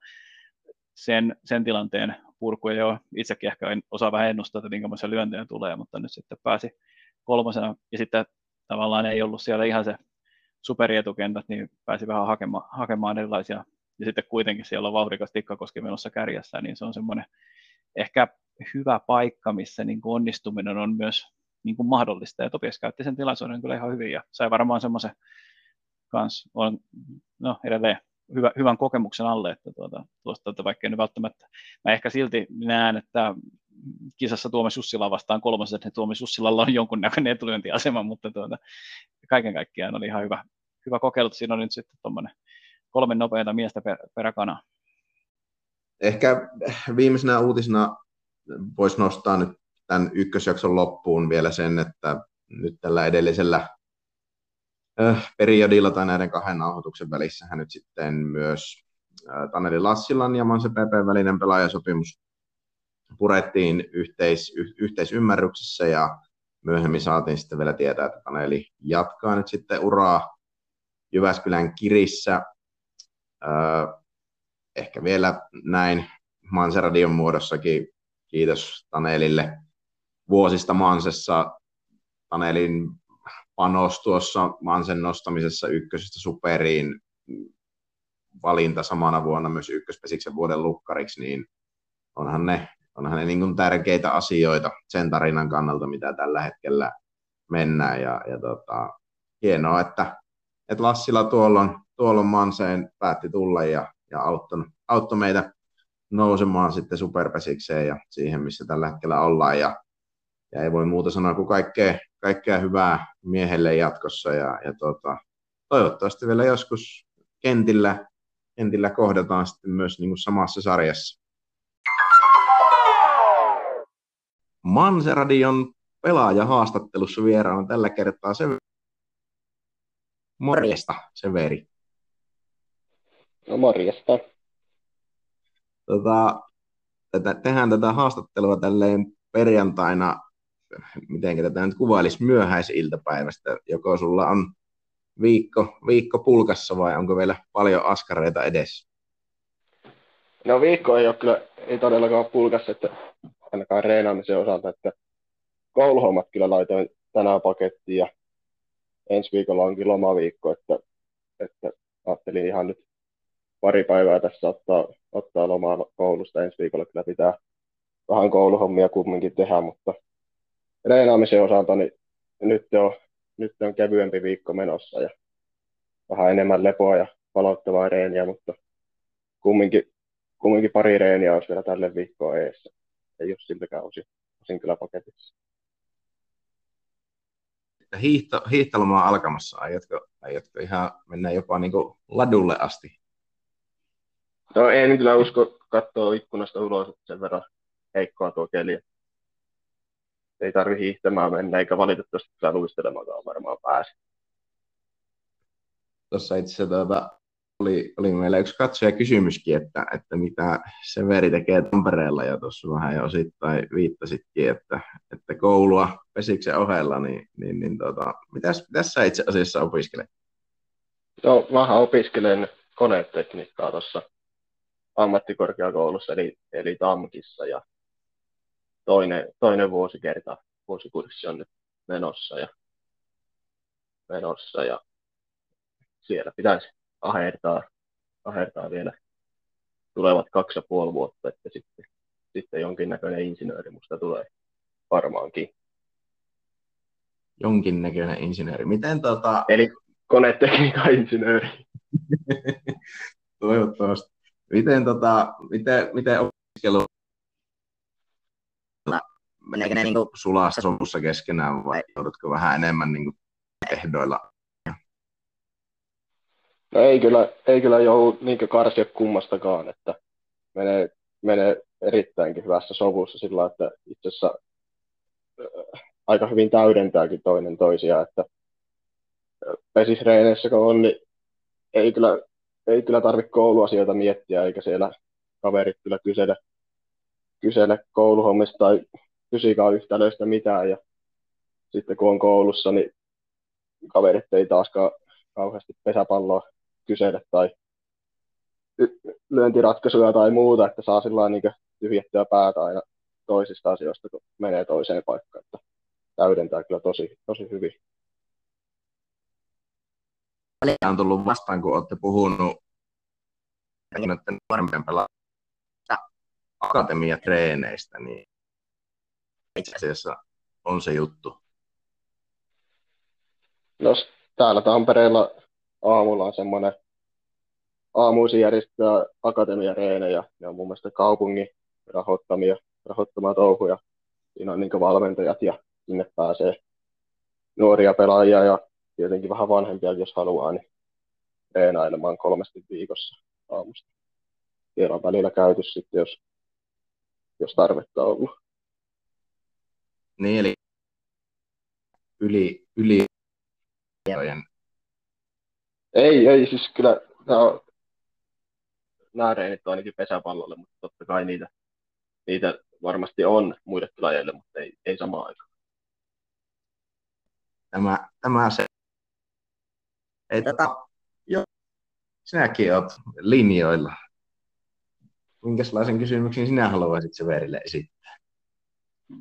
sen tilanteen purku ei ole. Itsekin ehkä osaa vähän ennustaa, että minkälaisia lyöntejä tulee, mutta nyt sitten pääsi 3:ntena ja sitten tavallaan ei ollut siellä ihan se superietukentät, niin pääsi vähän hakemaan erilaisia. Ja sitten kuitenkin siellä on vauhdikas Tikkakoski menossa kärjessä, niin se on semmoinen ehkä hyvä paikka, missä niin kuin onnistuminen on myös niin kuin mahdollista. Ja Topias käytti sen tilaisuuden kyllä ihan hyvin ja sai varmaan semmoisen kanssa edelleen hyvän kokemuksen alle, että tuosta vaikka nyt välttämättä. Mä ehkä silti näen, että kisassa Tuomas Jussila vastaan 3:ssa, että Tuomas Jussilalla on jonkunnäköinen etulyöntiasema, mutta kaiken kaikkiaan oli ihan hyvä kokeilu. Siinä on nyt sitten tuommoinen 3 nopeata miestä peräkanaa. Ehkä viimeisenä uutisena voisi nostaa nyt tämän ykkösjakson loppuun vielä sen, että nyt tällä edellisellä periodilla tai näiden 2 nauhoituksen välissähän nyt sitten myös Taneli Lassilan ja Manse PP välinen pelaajasopimus purettiin yhteisymmärryksessä ja myöhemmin saatiin sitten vielä tietää, että Taneli jatkaa nyt sitten uraa Jyväskylän Kirissä. Ehkä vielä näin Manse-radion muodossakin kiitos Tanelille vuosista Mansessa. Tanelin panos tuossa Mansen nostamisessa ykkösestä superiin, valinta samana vuonna myös ykköspesiksen vuoden lukkariksi, niin onhan ne niin kuin tärkeitä asioita sen tarinan kannalta, mitä tällä hetkellä mennään. Ja hienoa, että Lassila tuolloin Manseen päätti tulla ja auttoi meitä nousemaan sitten superpesikseen ja siihen, missä tällä hetkellä ollaan. Ja ei voi muuta sanoa kuin kaikkea kaikkea hyvää miehelle jatkossa ja toivottavasti vielä joskus kentillä kohdataan sitten myös niin kuin samassa sarjassa. Manse-radion pelaajahaastattelussa vieraana tällä kertaa Severi. Morjesta, Severi. No morjesta. Tehdään tätä haastattelua tälleen perjantaina, mitenkä tätä nyt kuvailisi, myöhäisiltapäivästä. Joko sulla on viikko pulkassa vai onko vielä paljon askareita edessä? No viikko ei ole kyllä, ei todellakaan pulkassa, että ainakaan reenaamisen osalta, että kouluhommat kyllä laitoin tänään pakettiin ja ensi viikolla onkin lomaviikko, että ajattelin ihan nyt pari päivää tässä ottaa lomaa koulusta. Ensi viikolla kyllä pitää vähän kouluhommia kumminkin tehdä, mutta reenaamisen osalta niin nyt on kevyempi viikko menossa ja vähän enemmän lepoa ja palauttavaa reeniä, mutta kumminkin pari reeniä olisi vielä tälle viikkoon eessä. Ei ole siltäkään osin kyllä paketissa. Hiihtoloma on alkamassa. Aiotko ihan mennä jopa niin kuin ladulle asti? No en kyllä usko katsoa ikkunasta ulos, sen verran heikkoa tuo keli. Ei tarvitse hiihtämään mennä, eikä valitettavasti kyllä luistelemaankaan varmaan pääse. Tuossa itse asiassa oli meillä yksi katsoja kysymyskin, että mitä Severi tekee Tampereella, ja tuossa vähän jo osittain viittasitkin, että koulua pesiksen ohella, niin mitäs sä itse asiassa opiskelet? No, vähän opiskelen konetekniikkaa tuossa ammattikorkeakoulussa, eli TAMKissa, ja toinen vuosikurssi on nyt menossa ja siellä pitäisi ahertaa vielä tulevat 2,5 vuotta, että sitten jonkinnäköinen insinööri musta tulee varmaankin. Jonkinnäköinen insinööri. Miten? Eli konetekniikan insinööri. Toivottavasti. Miten opiskelu? Meneekö ne niinku sulassa sovussa keskenään vai joudutko vähän enemmän niinku ehdoilla? No ei kyllä joudu niinkö karsia kummastakaan, että menee erittäinkin hyvässä sovussa sillä, että itse asiassa aika hyvin täydentääkin toinen toisiaan, että pesisreineissä kun on, niin ei kyllä tarvitse kouluasioita miettiä, eikä siellä kaverit kyllä kysele kouluhommista tai fysiikan yhtälöistä mitään, ja sitten kun on koulussa, niin kaverit ei taaskaan kauheasti pesäpalloa kysele tai lyöntiratkaisuja tai muuta, että saa sillain niin tyhjettyä päätä aina toisista asioista, kun menee toiseen paikkaan, että täydentää kyllä tosi hyvin. Tämä on tullut vastaan, kun olette puhunut noiden nuorempien pelaajien akatemiatreeneistä, niin itse asiassa on se juttu. No täällä Tampereella aamulla on semmoinen aamuisin järjestetään akatemiareenejä. Ne on mun mielestä kaupungin rahoittamaa touhuja. Siinä on niin kuin valmentajat ja sinne pääsee nuoria pelaajia ja tietenkin vähän vanhempia, jos haluaa, niin treenailemaan 3 viikossa aamusta. Siellä on välillä käyty sitten, jos tarvetta on ollut. Niin, eli yli. Ei, siis kyllä nämä reenit on ainakin pesäpallolle, mutta totta kai niitä varmasti on muille lajeille, mutta ei samaan aikaan. Tämä se. Sinäkin olet linjoilla. Minkälaisen kysymyksen sinä haluaisit Severille esittää?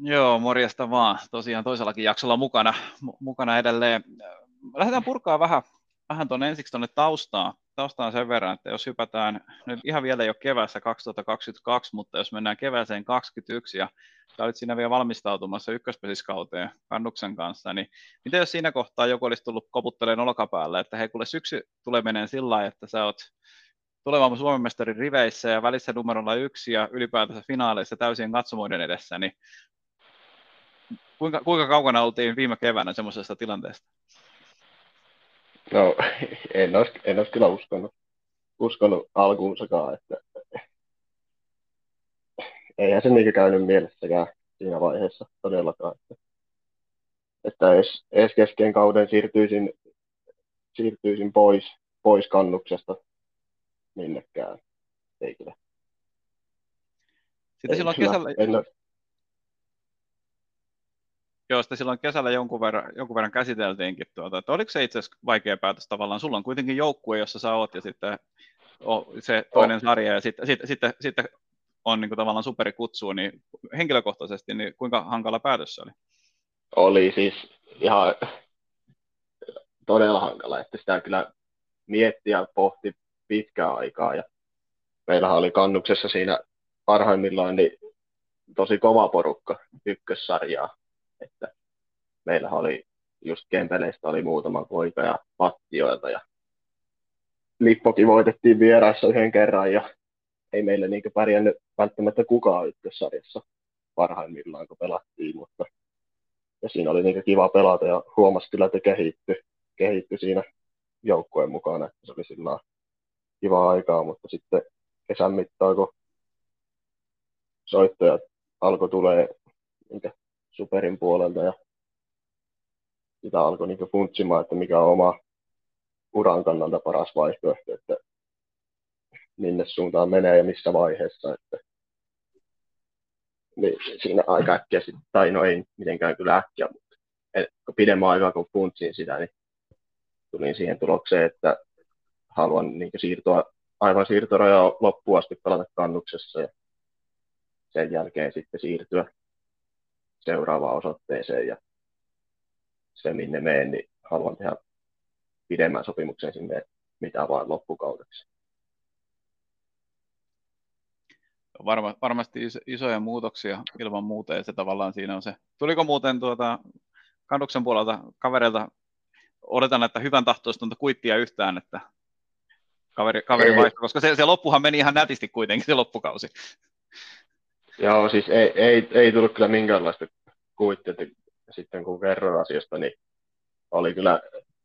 Joo, morjesta vaan. Tosiaan toisellakin jaksolla mukana edelleen. Lähdetään purkaa vähän ensiksi tuonne taustaan sen verran, että jos hypätään, nyt ihan vielä ei ole keväässä 2022, mutta jos mennään kevääseen 2021 ja sä olit siinä vielä valmistautumassa ykköspesiskauteen Kannuksen kanssa, niin mitä jos siinä kohtaa joku olisi tullut koputtelemaan olkapäälle, että hei kuule syksy tulee meneen sillä lailla, että sä oot tulevan Suomen mestarin riveissä ja välissä numerolla 1 ja ylipäätänsä finaaleissa täysien katsomoiden edessä, niin Kuinka kaukana oltiin viime keväänä semmoisesta tilanteesta? No, en olisi kyllä uskonut alkuunsakaan, että eihän se niinkä käynyt mielessäkään siinä vaiheessa todellakaan. Että edes kesken kauden siirtyisin pois kannuksesta minnekään. Ei kyllä. Sitten silloin kesällä... Joo, sitä silloin kesällä jonkun verran käsiteltiinkin. Että oliko se itse asiassa vaikea päätös tavallaan? Sulla on kuitenkin joukkue, jossa sä oot, ja sitten se toinen sarja, ja sitten on niin kuin tavallaan superikutsu, niin henkilökohtaisesti, niin kuinka hankala päätös se oli? Oli siis ihan todella hankala, että sitä kyllä mietti ja pohti pitkään aikaa, ja meillähän oli kannuksessa siinä parhaimmillaan niin tosi kova porukka ykkössarjaa. Että meillähän oli just Kempeleistä oli muutama poika ja Pattioilta ja Lippokin voitettiin vieraissa yhden kerran ja ei meillä niinkö pärjännyt välttämättä kukaan ykkössarjassa parhaimmillaan kun pelattiin, mutta ja siinä oli niinkö kiva pelata ja huomasi kyllä, että kehittyi siinä joukkueen mukana, että se oli sillä kivaa aikaa, mutta sitten kesän mittaan kun soittoja alkoi tulee niinkö superin puolelta ja sitä alkoi niin funtsimaan, että mikä on oma uran kannalta paras vaihtoehto, että minne suuntaan menee ja missä vaiheessa. Että niin siinä aika äkkiä, tai no ei mitenkään kyllä äkkiä, mutta pidemmän aikaa kun funtsin sitä, niin tulin siihen tulokseen, että haluan niin siirtoa, aivan siirtorajaa loppuun asti pelata kannuksessa ja sen jälkeen sitten siirtyä seuraavaan osoitteeseen ja se minne menen, niin haluan tehdä pidemmän sopimuksen sinne mitä vaan loppukaudeksi. Varmasti isoja muutoksia ilman muuta ja se tavallaan siinä on se. Tuliko muuten kannuksen puolelta kavereilta, odotan, että hyvän tahtoistunta kuittia yhtään, että kaveri vaihtaa, koska se loppuhan meni ihan nätisti kuitenkin se loppukausi. Joo, siis ei tullut kyllä minkäänlaista kuittia, sitten kun kerron asiasta, niin oli kyllä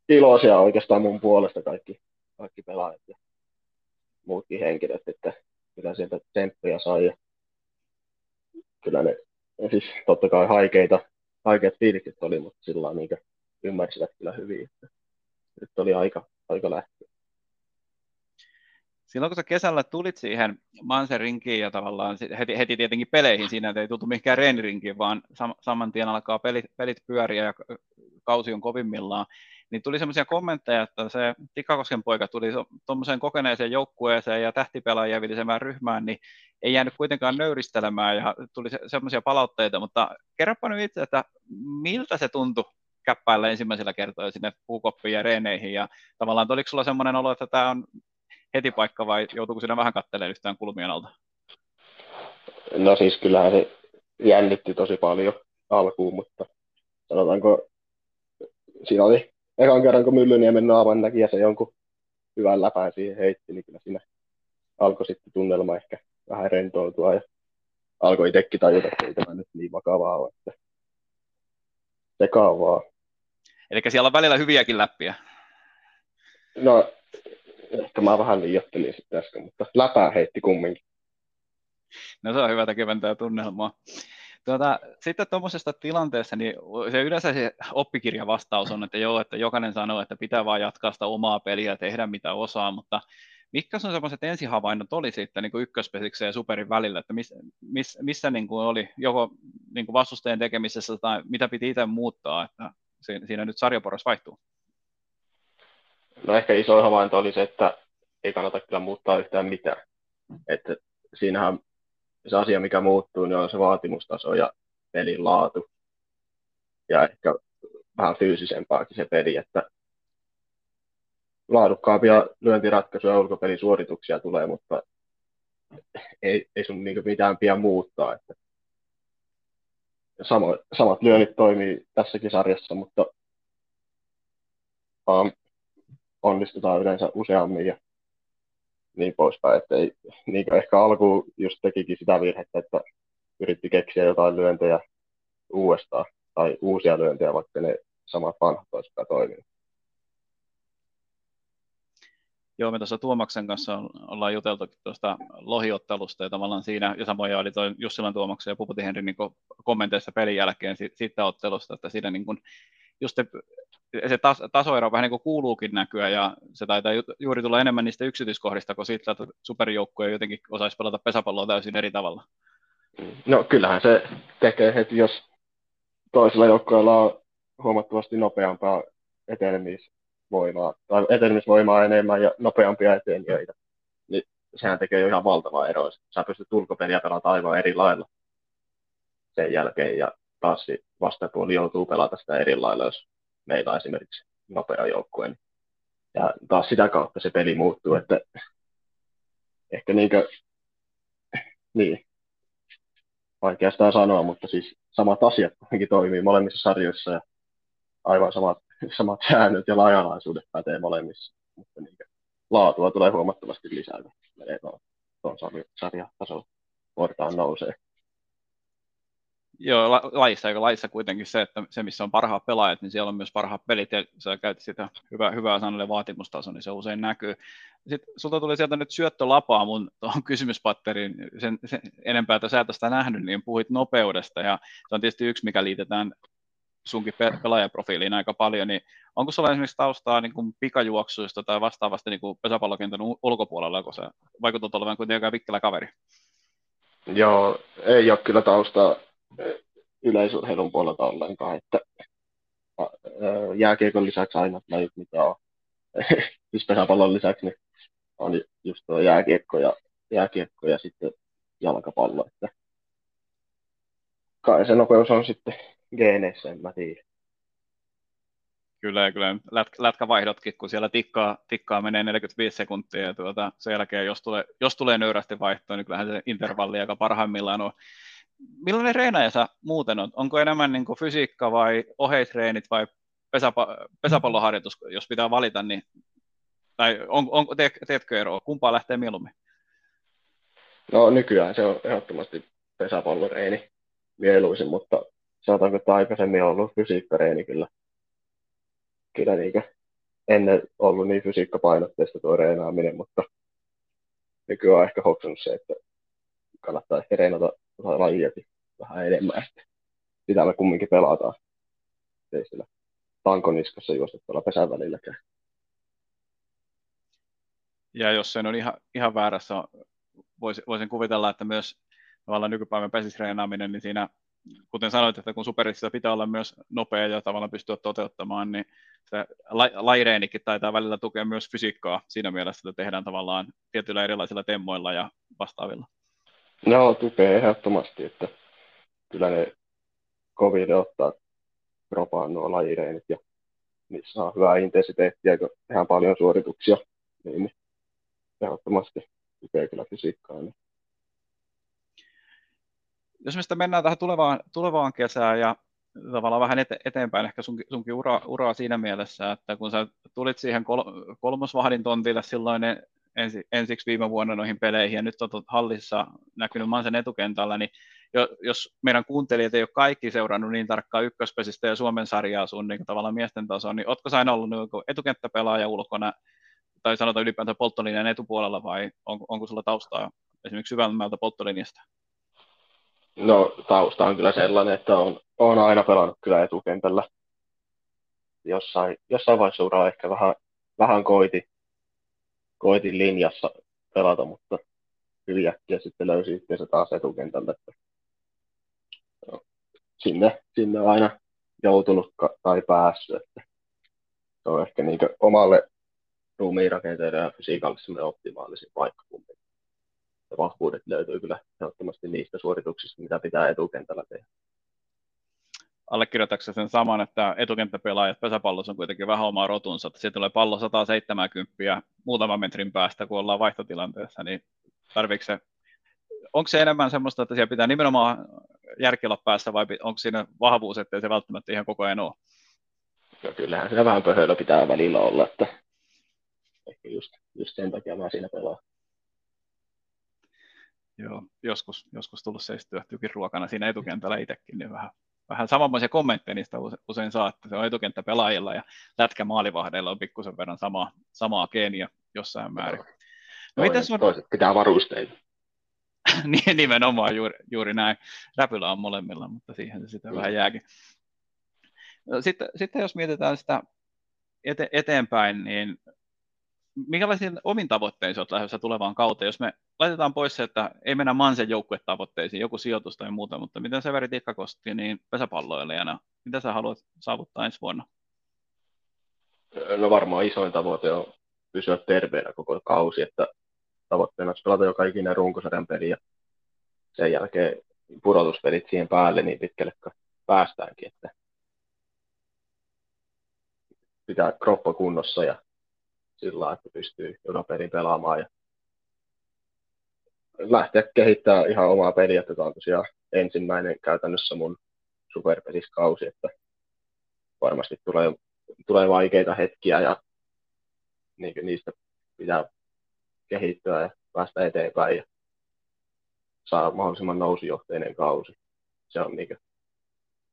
iloisia oikeastaan mun puolesta kaikki pelaajat ja muutkin henkilöt, että kyllä sieltä temppuja sai ja kyllä ne, ja siis totta kai haikeat fiilikset oli, mutta sillä niin ymmärsivät kyllä hyvin, että nyt oli aika lähteä. Silloin kun sä kesällä tulit siihen Manse-rinkiin ja tavallaan heti tietenkin peleihin siinä, että ei tultu mihinkään reenirinkiin, vaan saman tien alkaa pelit pyöriä ja kausi on kovimmillaan, niin tuli semmoisia kommentteja, että se Tikkakosken poika tuli tuommoiseen kokeneeseen joukkueeseen ja tähtipelaajia vilisemään ryhmään, niin ei jäänyt kuitenkaan nöyristelemään ja tuli semmoisia palautteita, mutta kerropa nyt itse, että miltä se tuntui käppäillä ensimmäisellä kertaa sinne puukoppiin ja reeneihin ja tavallaan oliko sulla semmoinen olo, että tämä on heti paikka vai joutuuko siinä vähän katselemaan yhtään kulmien alta? No siis kyllähän se jännitti tosi paljon alkuun, mutta sanotaanko siinä oli ekan kerran kun Myllyniemen naaman näki ja se jonkun hyvän läpään siihen heitti, niin kyllä siinä alkoi sitten tunnelma ehkä vähän rentoutua ja alkoi itsekin tajuta, että ei tämä nyt niin vakavaa ole, että sekaan vaan. Eli siellä on välillä hyviäkin läppiä? No... Ehkä mä vähän liioittelin sitten äsken, mutta läpää heitti kumminkin. No se on hyvä keventää tunnelmaa. Sitten tuommoisesta tilanteessa, niin se yleensä se oppikirjavastaus on, että joo, että jokainen sanoo, että pitää vaan jatkaa sitä omaa peliä ja tehdä mitä osaa, mutta mitkä sun semmoiset ensihavainnot oli sitten niin kuin ykköspesikseen ja superin välillä, että missä niin kuin oli joko niin kuin vastustajien tekemisessä tai mitä piti itse muuttaa, että siinä nyt sarjaporras vaihtuu? No ehkä iso havainto oli se, että ei kannata kyllä muuttaa yhtään mitään. Että siinähän se asia, mikä muuttuu, niin on se vaatimustaso ja pelin laatu. Ja ehkä vähän fyysisempääkin se peli, että laadukkaampia lyöntiratkaisuja ja ulkopelisuorituksia tulee, mutta ei sun niinku mitään pian muuttaa. Että samat lyönnit toimii tässäkin sarjassa, mutta onnistutaan yleensä useammin ja niin poispäin, että ei, niin ehkä alkuun just tekikin sitä virhettä, että yritti keksiä jotain lyöntejä uudestaan tai uusia lyöntejä, vaikka ne samat vanhat olisi toiminut. Joo, me tuossa Tuomaksen kanssa ollaan juteltukin tuosta lohiottelusta ja tavallaan siinä, ja samoin oli toi Jussilan Tuomaksen ja Puputin Henrin niin kommenteissa pelin jälkeen siitä ottelusta, että siinä niin kuin just se tasoero vähän niin kuin kuuluukin näkyä, ja se taitaa juuri tulla enemmän niistä yksityiskohdista, kun siitä, että superjoukkuja jotenkin osaisi pelata pesäpalloa täysin eri tavalla. No kyllähän se tekee heti, jos toisella joukkueella on huomattavasti nopeampaa etenemisvoimaa enemmän ja nopeampia etenijöitä, niin sehän tekee jo ihan valtavaa eroa. Sä pystyt ulkopeliä pelata aivan eri lailla sen jälkeen, ja taas vastapuoli joutuu pelata sitä eri lailla, jos meillä on esimerkiksi nopea joukkue. Ja taas sitä kautta se peli muuttuu, että ehkä niin, vaikea sitä sanoa, mutta siis samat asiat toimii molemmissa sarjoissa ja aivan samat säännöt ja laajalaisuudet pätee molemmissa, mutta laatua tulee huomattavasti lisää, kun menee tuon sarjatason portaan nousee. Joo, lajissa kuitenkin se, että se missä on parhaat pelaajat, niin siellä on myös parhaat pelit, ja sä käytit sitä hyvää sanalla vaatimustaso, niin se usein näkyy. Sitten sulta tuli sieltä nyt syöttölapaa mun tuohon kysymyspatteriin, sen enempää, että sä et sitä nähnyt, niin puhuit nopeudesta, ja se on tietysti yksi, mikä liitetään sunkin pelaajaprofiiliin aika paljon, niin onko sulla esimerkiksi taustaa niin kuin pikajuoksuista tai vastaavasti niin kuin pesäpallokentän ulkopuolella, kun sä vaikutat olevan kuitenkaan vikkelä kaveri? Joo, ei ole kyllä taustaa yleisurheilun puolelta ollenkaan, että jääkiekon lisäksi aina lajit, mitä on, siis pesäpallon lisäksi, niin on just tuo jääkiekko ja sitten jalkapallo, että kai se nopeus on sitten geeneissä, en mä tiedä. Kyllä. Lätkävaihdotkin, kun siellä tikkaa menee 45 sekuntia ja sen jälkeen, jos tulee nöyrästi vaihtoa, niin kyllähän se intervalli aika parhaimmillaan on. Millainen treenaaja sä muuten on? Onko enemmän niin kuin fysiikka vai oheistreenit vai pesäpalloharjoitus, jos pitää valita, niin tai teetkö eroa? Kumpaa lähtee mieluummin? No nykyään se on ehdottomasti pesäpallotreeni mieluisin, mutta sanotaanko, että aikaisemmin on ollut fysiikkareeni kyllä. Kyllä ennen ollut niin fysiikkapainotteista tuo reenaaminen, mutta nykyään on ehkä hoksannut se, että kannattaa ehkä reenata lajiakin vähän enemmän. Sitä me kumminkin pelataan. Ei sillä tankoniskassa juosta tuolla pesän välilläkään. Ja jos se on ihan väärässä, voisin kuvitella, että myös tavallaan nykypäivän pesisreenaaminen, niin siinä kuten sanoit, että kun superissa pitää olla myös nopea ja tavallaan pystyä toteuttamaan, niin sitä laireenikin taitaa välillä tukea myös fysiikkaa siinä mielessä, että tehdään tavallaan tietyillä erilaisilla temmoilla ja vastaavilla. No, tukee ehdottomasti, että kyllä ne koville ottaa ropaan nuo lajireenit ja niissä on hyvää intensiteettiä, kun tehdään paljon suorituksia, niin ehdottomasti tukee kyllä fysiikkaa. Niin. Jos me sitä mennään tähän tulevaan kesään ja tavallaan vähän eteenpäin ehkä sunkin uraa siinä mielessä, että kun sä tulit siihen kolmosvahdin tontille silloin ensiksi viime vuonna noihin peleihin ja nyt on hallissa näkynyt Mansen etukentällä, niin jos meidän kuuntelijat ei ole kaikki seurannut niin tarkkaan ykköspesistä ja Suomen sarjaa sun niin tavallaan miesten tasoon, niin ootko sä aina ollut niin etukenttäpelaaja ulkona tai sanotaan ylipäätään polttolinjan etupuolella vai onko sulla taustaa esimerkiksi syvämmältä polttolinjasta? No tausta on kyllä sellainen, että on aina pelannut kyllä etukentällä. Jossain vaiheessa uraa ehkä vähän koitin linjassa pelata, mutta hyvin äkkiä sitten löysi itseänsä taas etukentältä. No, sinne on aina joutunut tai päässyt. Se on ehkä omalle ruumiinrakenteelle ja fysiikalle optimaalisin paikka. Ja vahvuudet löytyy kyllä ehdottomasti niistä suorituksista, mitä pitää etukentällä tehdä. Allekirjoitatko sen saman, että etukenttäpelaajat pesäpallossa on kuitenkin vähän omaa rotunsa, että siellä tulee pallo 170 muutaman metrin päästä, kun ollaan vaihtotilanteessa, niin onko se enemmän semmoista, että siellä pitää nimenomaan järkillä päässä vai onko siinä vahvuus, ettei se välttämättä ihan koko ajan ole? No kyllähän se vähän pöhöllä pitää välillä olla, että ehkä just sen takia mä siinä pelaan. Joo, joskus tullut seistyä tykin ruokana siinä etukentällä itsekin, niin vähän vähän samanlaisia kommentteja niistä usein saa, että se on etukenttäpelaajilla ja lätkämaalivahdeilla on pikkusen verran samaa geeniä jossain määrin. No, toiset pitää varusteita. Nimenomaan juuri näin. Räpylä on molemmilla, mutta siihen se sitä vähän jääkin. Sitten jos mietitään sitä eteenpäin, niin minkälaisiin omin tavoitteisiin olet lähdössä tulevaan kauteen? Jos me laitetaan pois se, että ei mennä Mansen joukkuetavoitteisiin, joku sijoitus tai muuta, mutta miten Severi Tikkakoski, niin pesäpalloilijana, mitä sä haluat saavuttaa ensi vuonna? No varmaan isoin tavoite on pysyä terveenä koko kausi, että tavoitteena olisi pelata joka ikinen runkosarjan peli ja sen jälkeen pudotuspelit siihen päälle niin pitkälle päästäänkin, että pitää kroppa kunnossa ja sillä lailla, että pystyy joka pelin pelaamaan ja lähteä kehittämään ihan omaa peliä, että tämä on tosiaan ensimmäinen käytännössä mun superpeliskausi, että varmasti tulee vaikeita hetkiä ja niistä pitää kehittyä ja päästä eteenpäin ja saa mahdollisimman nousujohteinen kausi. Se on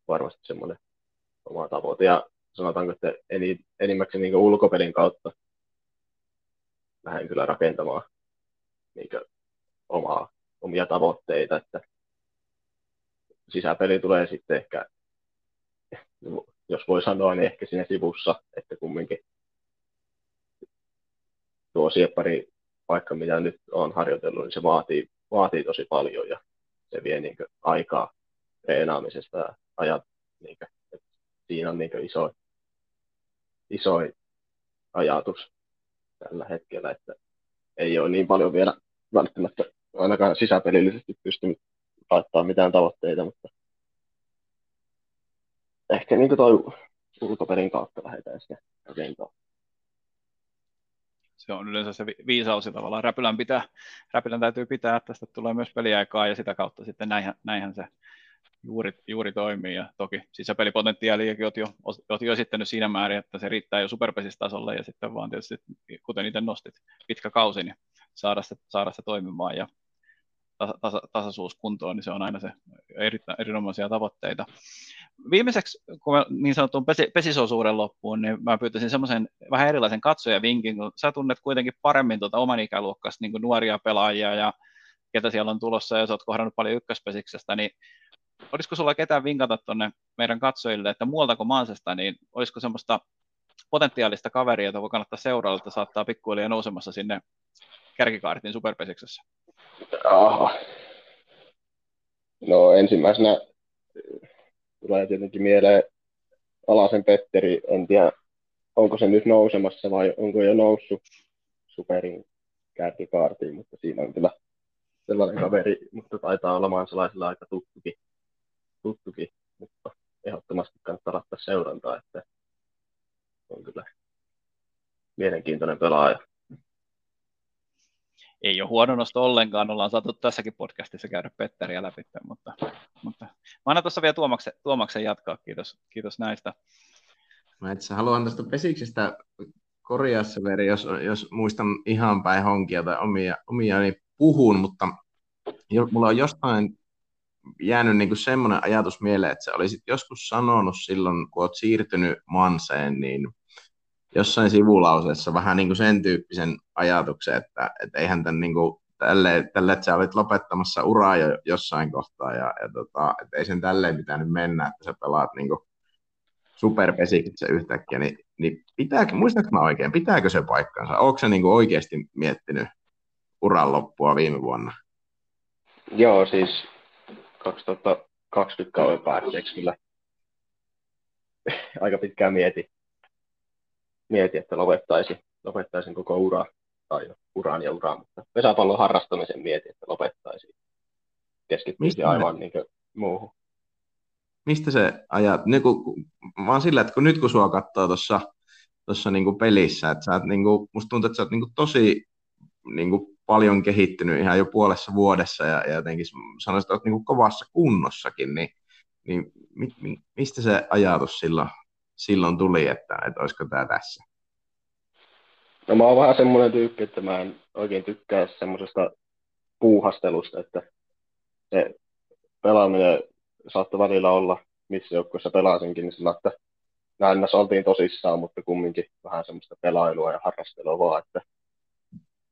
varmasti semmoinen oma tavoite. Ja sanotaanko, että enimmäkseen ulkopelin kautta lähden kyllä rakentamaan omia tavoitteita. Että sisäpeli tulee sitten ehkä, jos voi sanoa, niin ehkä siinä sivussa, että kumminkin tuo sieppari paikka, mitä nyt olen harjoitellut, niin se vaatii tosi paljon ja se vie aikaa treenaamisesta ja ajat. Siinä on iso ajatus tällä hetkellä, että ei ole niin paljon vielä välttämättä ainakaan sisäpelillisesti pystynyt laittamaan mitään tavoitteita, mutta ehkä tuo ulkopelin kautta lähdetään sitä rakentaa. Se on yleensä se viisaus, tavallaan räpylän täytyy pitää, että tästä tulee myös peliaikaa ja sitä kautta sitten näinhän se juuri toimii. Ja toki sisäpelipotentiaaliakin olet jo esittänyt siinä määrin, että se riittää jo superpesistasolle ja sitten vaan tietysti, kuten itse nostit, pitkä kausi, niin saada se toimimaan ja tasaisuus kuntoon, niin se on aina se erinomaisia tavoitteita. Viimeiseksi, kun mä niin sanottuun pesisosuuden loppuun, niin mä pyytäisin semmoisen vähän erilaisen katsojavinkin, kun sä tunnet kuitenkin paremmin oman ikäluokkasta niin kuin nuoria pelaajia ja ketä siellä on tulossa, ja sä oot kohdannut paljon ykköspesiksestä, niin olisiko sulla ketään vinkata tuonne meidän katsojille, että muualtako Mansesta, niin olisiko semmoista potentiaalista kaveria, jota voi kannattaa seurata, että saattaa pikkuhiljaa nousemassa sinne kärkikaartin superpesiksessä? Aha. No ensimmäisenä tulee tietenkin mieleen Alasen Petteri, en tiedä onko se nyt nousemassa vai onko jo noussut superin kärkikaartiin, mutta siinä on kyllä sellainen kaveri, mutta taitaa olla mansalaisilla aika tuttukin, mutta ehdottomasti kannattaa laittaa seurantaa, että on kyllä mielenkiintoinen pelaaja. Ei ole huono nosto ollenkaan, ollaan saatu tässäkin podcastissa käydä Petteriä läpi, mutta anna tuossa vielä Tuomaksen jatkaa, kiitos näistä. Mä itse haluan tästä pesiksestä korjaa Severi, jos muistan ihan päin honkia tai omiani puhun, mutta mulla on jostain jäänyt niin kuin semmoinen ajatus mieleen, että sä olisit joskus sanonut silloin, kun olet siirtynyt Manseen, niin jossain sivulauseessa vähän niin kuin sen tyyppisen ajatuksen, että eihän tämän niin kuin tälle, että sä olit lopettamassa uraa jo jossain kohtaa, että ei sen tälleen pitänyt mennä, että sä pelaat niin kuin superpesikissä yhtäkkiä, niin pitääkö, muistatko mä oikein, pitääkö se paikkansa? Oletko sä niin kuin oikeasti miettinyt uran loppua viime vuonna? Joo, siis 2020 kauden päätteeksi kyllä aika pitkään mietin, että lopettaisin koko uraa, tai uran, mutta pesäpallon harrastamisen mietin, että lopettaisin. Keskittyisin aivan muuhun. Mistä se ajat? Nyt, vaan sillä, että kun nyt kun sua katsoo tuossa niin pelissä, että sä oot, niin kuin, musta tuntuu, että sä oot niin tosi niin paljon kehittynyt ihan jo puolessa vuodessa, ja jotenkin sanoisin, että olet niin kovassa kunnossakin, niin mistä se ajatus silloin tuli, että olisiko tämä tässä? No mä oon vähän semmoinen tyyppi, että mä en oikein tykkää semmoisesta puuhastelusta, että se pelaaminen saattoi välillä olla missä joukkueessa pelasinkin, niin sillä, että näennäs oltiin tosissaan, mutta kumminkin vähän semmoista pelailua ja harrastelua vaan. Että,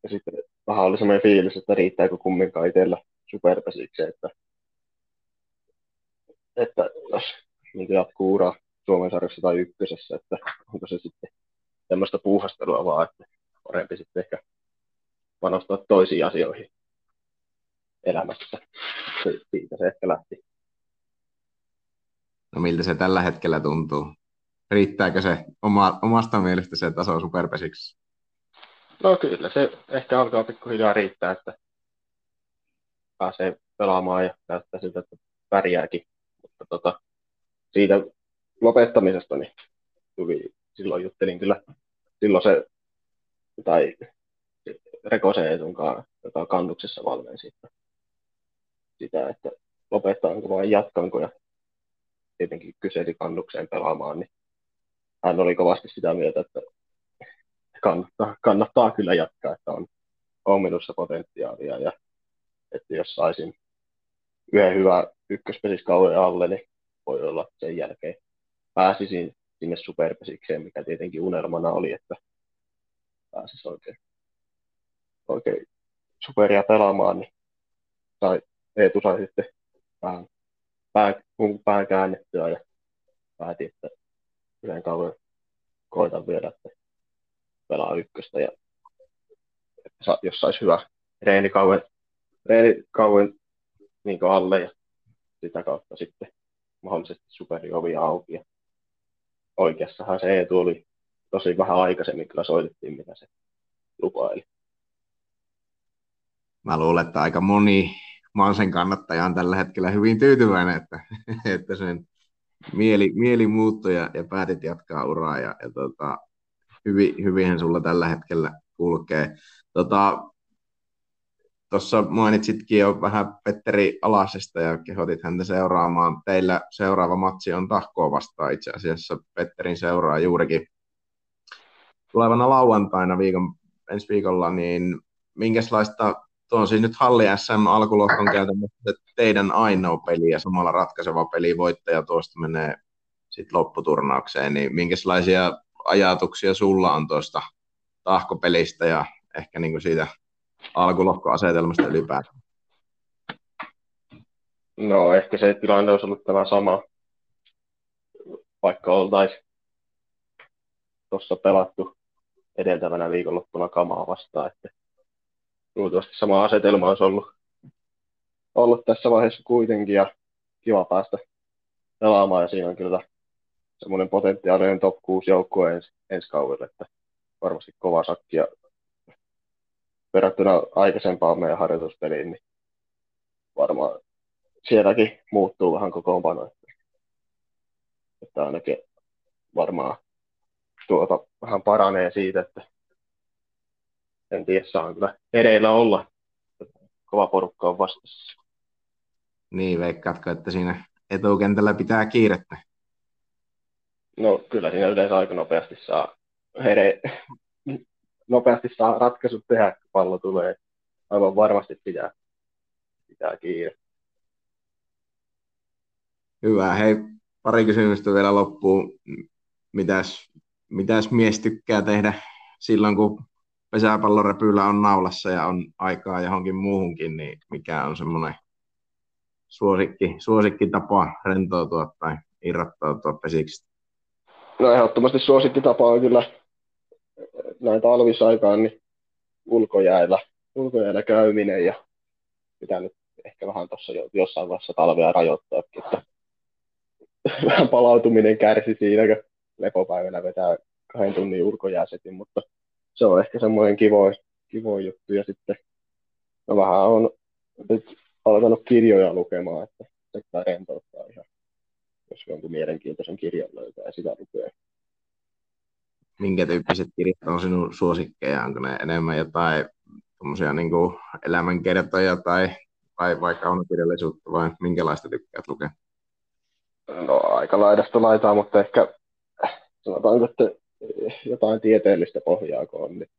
ja sitten vähän oli semmoinen fiilis, että riittääkö kumminkaan itsellä superpesiksi, että jos jatkuu uraa Suomen sarjassa tai ykkösessä, että onko se sitten tämmöistä puuhastelua vaan, että parempi sitten ehkä panostaa toisiin asioihin elämässä. Siitä se ehkä lähti. No miltä se tällä hetkellä tuntuu? Riittääkö se omasta mielestä se taso superpesiksi? No kyllä, se ehkä alkaa pikkuhiljaa riittää, että pääsee pelaamaan ja näyttää siltä, että pärjääkin. Mutta siitä lopettamisesta niin silloin juttelin kyllä, silloin se, tai Rekosen Etunkaan, joka on kannuksessa valmensi sitä, että lopettaanko vai jatkanko. Ja tietenkin kyseli kannukseen pelaamaan, niin hän oli kovasti sitä mieltä, että kannattaa kyllä jatkaa, että on minussa potentiaalia. Ja että jos saisin yhden hyvän ykköspesiskauden alle, niin voi olla, että sen jälkeen pääsisin sinne superpesikseen, mikä tietenkin unelmana oli, että pääsisi oikein superia pelaamaan, niin Eetu sai sitten vähän pään käännettyä ja päätin, että yhden kauden koitan vielä, että pelaa ykköstä ja että jos saisi hyvä reenikauden niin alle ja sitä kautta sitten mahdollisesti superiovi auki. Ja oikeassahan se Eetu oli tosi vähän aikaisemmin, kyllä soitettiin mitä se lupaili. Mä luulen, että aika moni Mansen kannattaja on tällä hetkellä hyvin tyytyväinen, että sen mieli muuttui ja päätit jatkaa uraa. Ja hyvinhän sulla tällä hetkellä kulkee. Tuossa mainitsitkin jo vähän Petteri Alasesta ja kehotit häntä seuraamaan. Teillä seuraava matsi on Tahkoa vastaan itse asiassa. Petterin seuraa juurikin tulevana lauantaina ensi viikolla, niin minkälaista, tuo on siis nyt Halli SM alkulohkon käytännössä teidän ainoa peli ja samalla ratkaiseva peli, voittaja tuosta menee sitten lopputurnaukseen, niin minkälaisia ajatuksia sulla on tuosta Tahko-pelistä ja ehkä niin kuin siitä alkulohkoasetelmasta ylipäätään? No ehkä se tilanne olisi ollut tämä sama, vaikka oltaisiin tuossa pelattu edeltävänä viikonloppuna kamaa vastaan, että luultavasti sama asetelma olisi ollut tässä vaiheessa kuitenkin ja kiva päästä pelaamaan ja siinä on kyllä semmoinen potentiaalinen top 6 joukkue ensi kaudelle, että varmasti kova sakki ja verrattuna aikaisempaan meidän harjoituspeliin niin varmaan sielläkin muuttuu vähän kokoonpano, että ainakin varmaan vähän paranee siitä, että en tiedä, saan kyllä hereillä olla. Kova porukka on vastassa. Niin, veikkaatko, että siinä etukentällä pitää kiirettä? No kyllä siinä yleensä aika nopeasti saa ratkaisut tehdä, kun pallo tulee. Aivan varmasti pitää kiire. Hyvä. Hei, pari kysymystä vielä loppuun. Mitäs mies tykkää tehdä silloin, kun pesäpallorepyylä on naulassa ja on aikaa johonkin muuhunkin, niin mikä on semmoinen suosikki tapa rentoutua tai irrottautua pesiksi? No ehdottomasti suosikki tapa on kyllä näin talvisaikaan niin ulkojäällä käyminen ja mitä nyt ehkä vähän tuossa jossain vaiheessa talvea rajoittaa, että vähän palautuminen kärsi siinä, kun lepopäivänä vetää 2 tunnin ulkojääsetin, mutta se on ehkä semmoinen kivoin juttu ja sitten no vähän on nyt alkanut kirjoja lukemaan, että se pitää rentouttaa ihan, jos jonkun mielenkiintoisen kirjan löytää ja sitä lukee. Minkä tyyppiset kirjat on sinun suosikkeja? Onko ne enemmän jotain tommosia niin kuin elämänkertoja tai vaikka kaunokirjallisuutta vai minkälaista tykkäät lukea? No aika laidasta laitaa, mutta ehkä sanotaanko, että jotain tieteellistä pohjaa, kun on, niin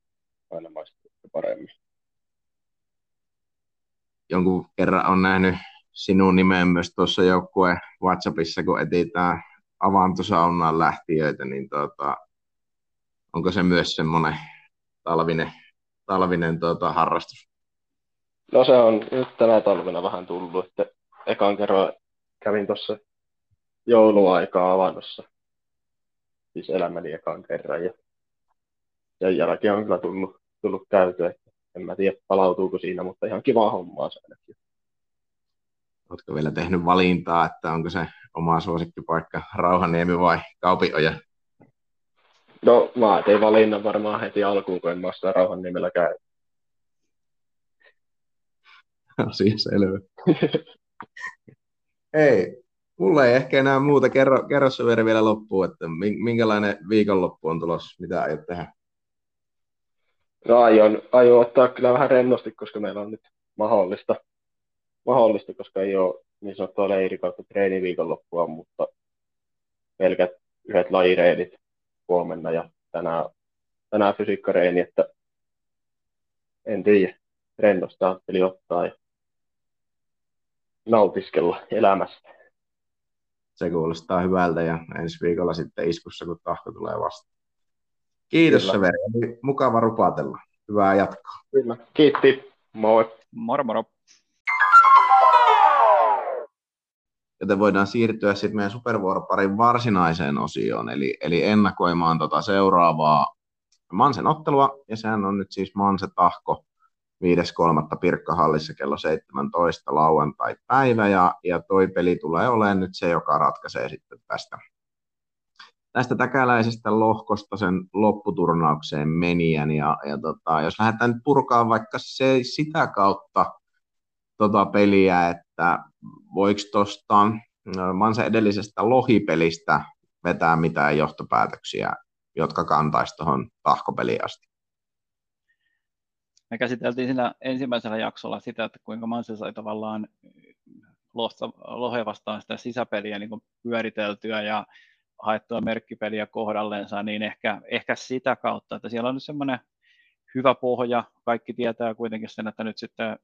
aina maistuu paremmin. Jonkun kerran on nähnyt sinun nimeen myös tuossa joukkueen WhatsAppissa, kun etsitään avantosaunaan lähtiöitä, niin onko se myös semmoinen talvinen harrastus? No se on nyt tänä talvena vähän tullut, että ekan kerran kävin tuossa jouluaikaa avannossa, siis elämäni ekan kerran, ja sen jälkeen on kyllä tullut käytyä. En mä tiedä, palautuuko siinä, mutta ihan kivaa hommaa se ainakin. Oletko vielä tehnyt valintaa, että onko se oma suosikkipaikka Rauhaniemi vai Kaupioja? No, mä tein valinnan varmaan heti alkuun, kun en mä sitä Rauhaniemellä käy. Asia selvä. Ei, mulla ei ehkä enää muuta. Kerro Severi vielä loppuun, että minkälainen viikonloppu on tulossa, mitä aiot tehdä? No aion ottaa kyllä vähän rennosti, koska meillä on nyt mahdollista, koska ei ole niin sanottua leirikautta treeniviikonloppua, mutta pelkät yhdet lajireenit huomenna ja tänään fysiikkareeni, että en tiedä, rennosti ajattelin ottaa ja nautiskella elämästä. Se kuulostaa hyvältä ja ensi viikolla sitten iskussa, kun Tahko tulee vastaan. Kiitos Severi, mukava rupatella. Hyvää jatkoa. Kyllä. Kiitti. Moi. Moro moro. Joten voidaan siirtyä sitten meidän supervuoroparin varsinaiseen osioon, eli ennakoimaan seuraavaa Mansen ottelua, ja sehän on nyt siis Manse-Tahko 5.3. Pirkkahallissa kello 17 lauantai-päivä, ja toi peli tulee olemaan nyt se, joka ratkaisee sitten tästä täkäläisestä lohkosta sen lopputurnaukseen menijän, ja jos lähdetään nyt purkaa vaikka se sitä kautta peliä, että voiko tuosta Mansen edellisestä lohipelistä vetää mitään johtopäätöksiä, jotka kantaisi tuohon Tahkopeliin asti? Me käsiteltiin siinä ensimmäisellä jaksolla sitä, että kuinka Manse sai tavallaan Lohea vastaan sitä sisäpeliä niin kuin pyöriteltyä ja haettua merkkipeliä kohdalleensa, niin ehkä sitä kautta, että siellä on nyt semmoinen hyvä pohja. Kaikki tietää kuitenkin sen, että nyt sitten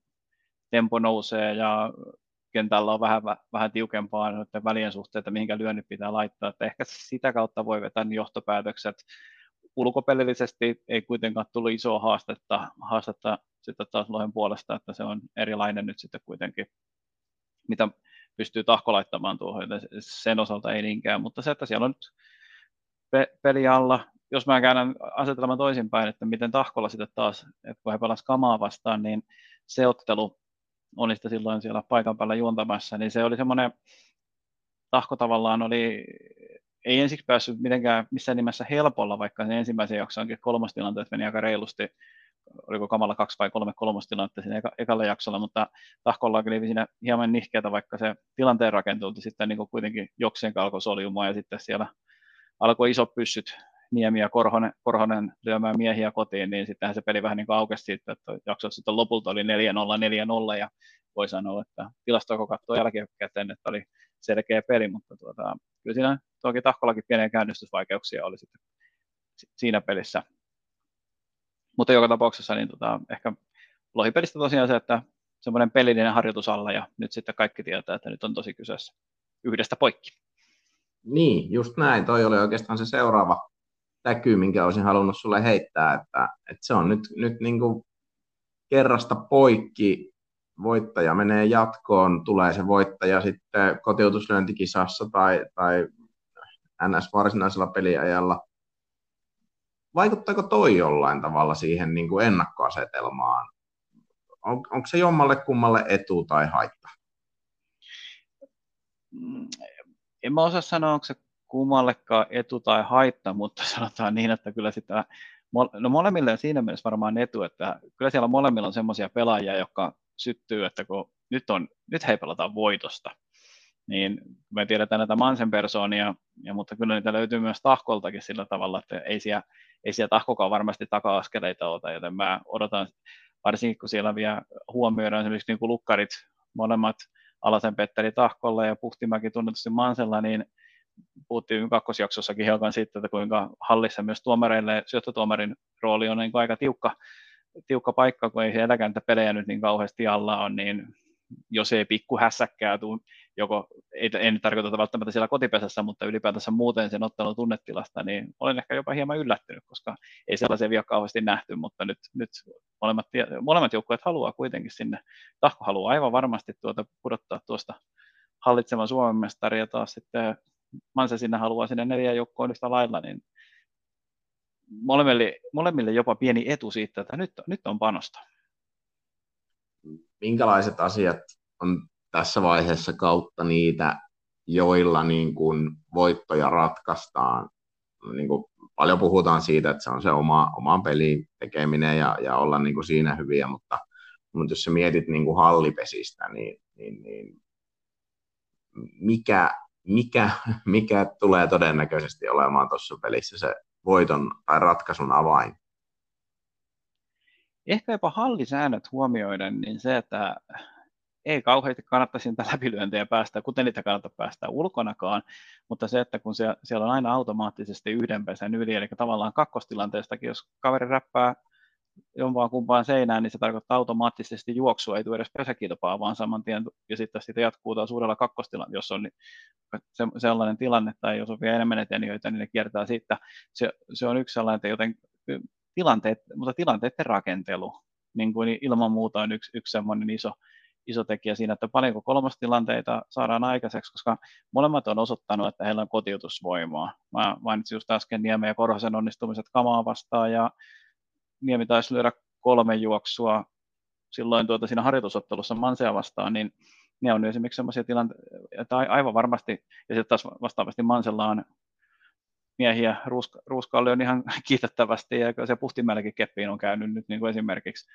tempo nousee ja kentällä on vähän tiukempaa noiden välien suhteen, että mihinkä lyönnit pitää laittaa. Että ehkä sitä kautta voi vetää johtopäätökset. Ulkopelillisesti ei kuitenkaan tullut isoa haastetta sitten taas Lohen puolesta, että se on erilainen nyt sitten kuitenkin, mitä pystyy Tahko laittamaan tuohon, joten sen osalta ei niinkään, mutta se, että siellä on nyt peli alla, jos mä käännän asetelman toisinpäin, että miten Tahkolla sitten taas, että kun he pelasivat Kamaa vastaan, niin se ottelu oli sitä silloin siellä paikan päällä juontamassa, niin se oli semmoinen, Tahko tavallaan oli, ei ensiksi päässyt mitenkään missään nimessä helpolla, vaikka sen ensimmäisen jaksoonkin kolmostilanteet meni aika reilusti, oliko Kamalla 2 vai 3 kolmostilannetta siinä ekalla jaksolla, mutta Tahkolla oli siinä hieman nihkeätä, vaikka se tilanteen rakentuutti sitten niin kuitenkin jokseenkin alkoi soljumaan, ja sitten siellä alkoi isot pyssyt, Niemi ja Korhonen lyömään miehiä kotiin, niin sittenhän se peli vähän niin aukesi siitä, että jaksossa sitten lopulta oli 4-0, ja voi sanoa, että tilastoa kun katsoo jälkikäteen, että oli selkeä peli, mutta kyllä siinä toki Tahkollakin pieniä käynnistysvaikeuksia oli sitten siinä pelissä. Mutta joka tapauksessa niin ehkä lohipelistä tosiaan se, että semmoinen pelillinen harjoitus alla ja nyt sitten kaikki tietää, että nyt on tosi kyseessä yhdestä poikki. Niin, just näin. Toi oli oikeastaan se seuraava täky, minkä olisin halunnut sulle heittää, että se on nyt niin kuin kerrasta poikki. Voittaja menee jatkoon, tulee se voittaja sitten kotiutuslyöntikisassa tai NS varsinaisella peliajalla. Vaikuttaako toi jollain tavalla siihen niin kuin ennakkoasetelmaan? Onko se jommalle kummalle etu tai haitta? En mä osaa sanoa, onko se kummallekaan etu tai haitta, mutta sanotaan niin, että kyllä sitä, molemmille on siinä mielessä varmaan etu, että kyllä siellä molemmilla on semmoisia pelaajia, jotka syttyy, että kun nyt he pelataan voitosta. Niin me tiedetään näitä Mansen persoonia, mutta kyllä niitä löytyy myös Tahkoltakin sillä tavalla, että ei siellä Tahkokaan varmasti taka-askeleita ota, joten mä odotan, varsinkin kun siellä vielä huomioidaan esimerkiksi niin kuin lukkarit, molemmat Alasen Petteri Tahkolla ja Puhtimäki tunnetusti Mansella, niin puhuttiin kakkosjaksossakin hiukan siitä, että kuinka hallissa myös tuomareille syöttötuomarin rooli on niin aika tiukka paikka, kun ei sielläkään pelejä nyt niin kauheasti alla on, niin jos ei pikku hässäkkää tule, joko, en nyt tarkoita välttämättä siellä kotipesässä, mutta ylipäätänsä muuten sen ottelun tunnetilasta, niin olen ehkä jopa hieman yllättynyt, koska ei sellaisia vielä kauheasti nähty, mutta nyt molemmat joukkueet haluaa kuitenkin sinne. Tahko haluaa aivan varmasti pudottaa tuosta hallitsevan Suomen mestari, ja taas sitten Manse sinne haluaa sinne 4 joukkoon yhtä lailla, niin molemmille jopa pieni etu siitä, että nyt on panosta. Minkälaiset asiat on tässä vaiheessa kautta niitä, joilla niin kuin voittoja ratkaistaan? Niin kuin paljon puhutaan siitä, että se on se oman pelin tekeminen ja olla niin kuin siinä hyviä, mutta jos sä mietit niin kuin hallipesistä, niin mikä tulee todennäköisesti olemaan tuossa pelissä se voiton tai ratkaisun avain? Ehkä jopa hallisäännöt huomioiden, niin se, että ei kauheasti kannattaisi niitä läpilyöntejä päästä, kuten niitä kannattaa päästä ulkonakaan, mutta se, että kun siellä on aina automaattisesti yhden pesän yli, eli tavallaan kakkostilanteestakin, jos kaveri räppää jompaan kumpaan seinään, niin se tarkoittaa automaattisesti juoksua, ei tule edes pesäkilpaa, vaan saman tien, ja sitten siitä jatkuu taas uudella kakkostilanteella, jos on sellainen tilanne, tai jos on vielä enemmän etenijöitä, niin ne kiertää siitä. Se on yksi sellainen, joten tilanteiden rakentelu niin kuin ilman muuta on yksi semmoinen iso tekijä siinä, että paljonko kolmostilanteita saadaan aikaiseksi, koska molemmat on osoittanut, että heillä on kotiutusvoimaa. Mä mainitsin just äsken Niemen ja Korhosen onnistumiset Kamaa vastaan, ja Niemi taisi lyödä 3 juoksua silloin siinä harjoitusottelussa Mansea vastaan, niin ne on esimerkiksi sellaisia tilanteita aivan varmasti, ja sitten taas vastaavasti Mansella on miehiä ruuskaalle on ihan kiitettävästi, ja se Puhtimäelläkin keppiin on käynyt nyt niin kuin esimerkiksi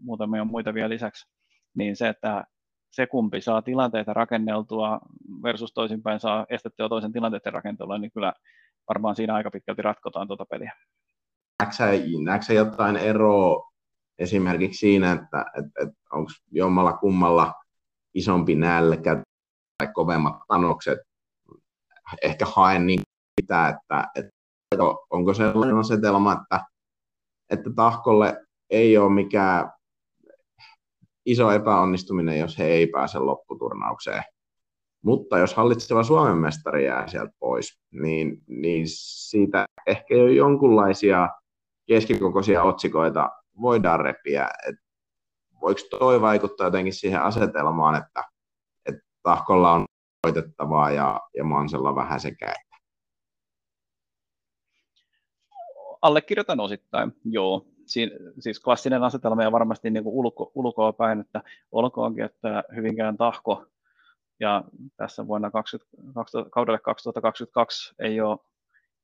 muutamia muita vielä lisäksi, niin se, että se kumpi saa tilanteita rakenneltua versus toisinpäin saa estettyä toisen tilanteiden rakentelua, niin kyllä varmaan siinä aika pitkälti ratkotaan tuota peliä. Näetkö sä jotain eroa esimerkiksi siinä, että onko jommalla kummalla isompi nälkä tai kovemmat panokset? Ehkä haen niin sitä, että onko sellainen asetelma, että Tahkolle ei ole mikään iso epäonnistuminen, jos he ei pääse lopputurnaukseen. Mutta jos hallitseva Suomen mestari jää sieltä pois, niin siitä ehkä jo jonkunlaisia keskikokoisia otsikoita voidaan repiä. Et voiko toi vaikuttaa jotenkin siihen asetelmaan, että Tahkolla on voitettavaa ja Mansella vähän sekä? Allekirjoitan osittain, joo. Siis klassinen asetelma ja varmasti niin kuin ulkoa päin, että olkoonkin, että Hyvinkään Tahko ja tässä vuonna kaudelle 2022 ei ole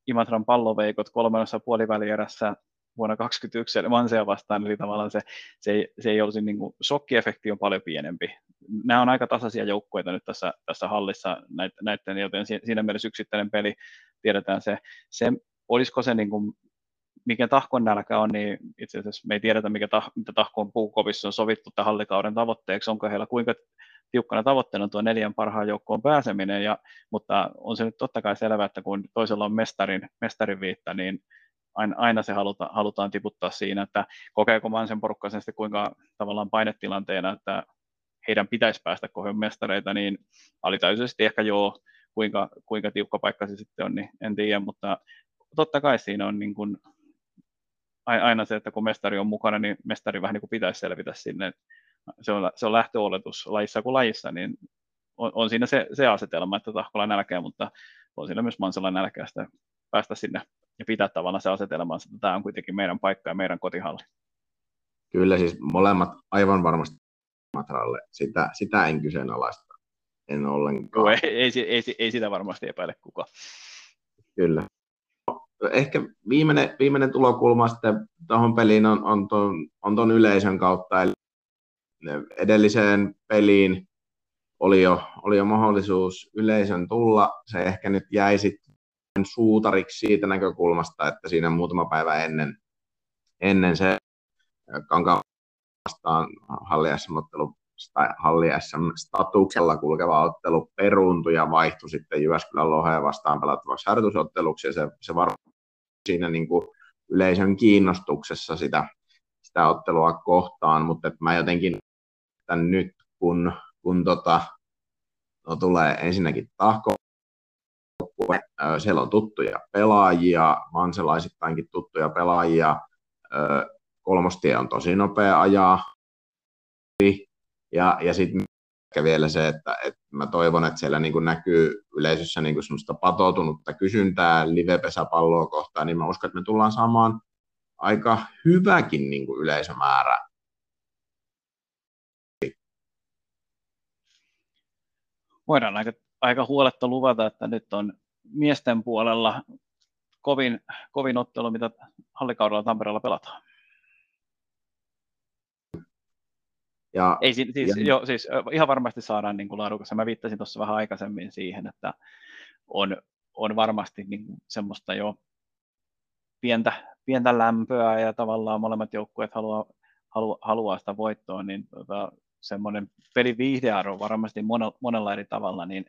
Imatran palloveikot 3. puolivälierässä vuonna 2021 eli Mansea vastaan, eli tavallaan se ei olisi niin kuin, shokkiefekti on paljon pienempi. Nämä on aika tasaisia joukkueita nyt tässä hallissa, näiden, joten siinä mielessä yksittäinen peli, tiedetään se olisiko se niin kuin, mikä Tahkon nälkä on, niin itse asiassa me ei tiedetä, mitä Tahkon puukopissa on sovittu tämän hallikauden tavoitteeksi, onko heillä kuinka tiukkana tavoitteena tuo 4 parhaan joukkoon pääseminen, mutta on se nyt totta kai selvää, että kun toisella on mestarin viitta, niin aina se halutaan tiputtaa siinä, että kokeeko Mansen porukka sen sitten kuinka tavallaan painetilanteena, että heidän pitäisi päästä kohden mestareita, niin alitajuisesti ehkä joo, kuinka tiukka paikka se sitten on, niin en tiedä, mutta totta kai siinä on niin kuin aina se, että kun mestari on mukana, niin mestari vähän niin kuin pitäisi selvitä sinne. Se on lähtöoletus lajissa kuin lajissa, niin on siinä se asetelma, että Tahkolla nälkeä, mutta on siinä myös Mansella nälkeä päästä sinne ja pitää tavallaan se asetelma, että tämä on kuitenkin meidän paikka ja meidän kotihalli. Kyllä siis molemmat aivan varmasti Imatralle. Sitä en kyseenalaista. En ollenkaan. No, ei sitä varmasti epäile kukaan. Kyllä. Ehkä viimeinen tulokulma sitten tuohon peliin on tuon yleisön kautta, eli edelliseen peliin oli jo mahdollisuus yleisön tulla, se ehkä nyt jäi sitten suutariksi siitä näkökulmasta, että siinä muutama päivä ennen se Kankaan vastaan Halli SM-statuksella kulkeva ottelu peruuntui ja vaihtui sitten Jyväskylän Loheen vastaan pelattavaksi harjoitusotteluksi, ja se varmaan siinä niin kuin yleisön kiinnostuksessa sitä ottelua kohtaan, mutta mä jotenkin nyt kun tulee ensinnäkin Tahko. Siellä on tuttuja pelaajia, manselaisittainkin tuttuja pelaajia. Kolmostie on tosi nopea ajaa. Ja sitten vielä se, että mä toivon, että siellä niin kuin näkyy yleisössä niin kuin semmoista patoutunutta kysyntää livepesäpalloa kohtaan, niin mä uskon, että me tullaan saamaan aika hyväkin niin kuin yleisömäärä. Voidaan aika huoletta luvata, että nyt on miesten puolella kovin ottelu, mitä hallikaudella Tampereella pelataan. Ja, siis ihan varmasti saadaan niin kuin laadukasta. Mä viittasin tuossa vähän aikaisemmin siihen, että on varmasti niin kuin semmoista jo pientä lämpöä ja tavallaan molemmat joukkueet haluaa sitä voittoa, niin semmoinen pelin viihdearvo varmasti monella eri tavalla niin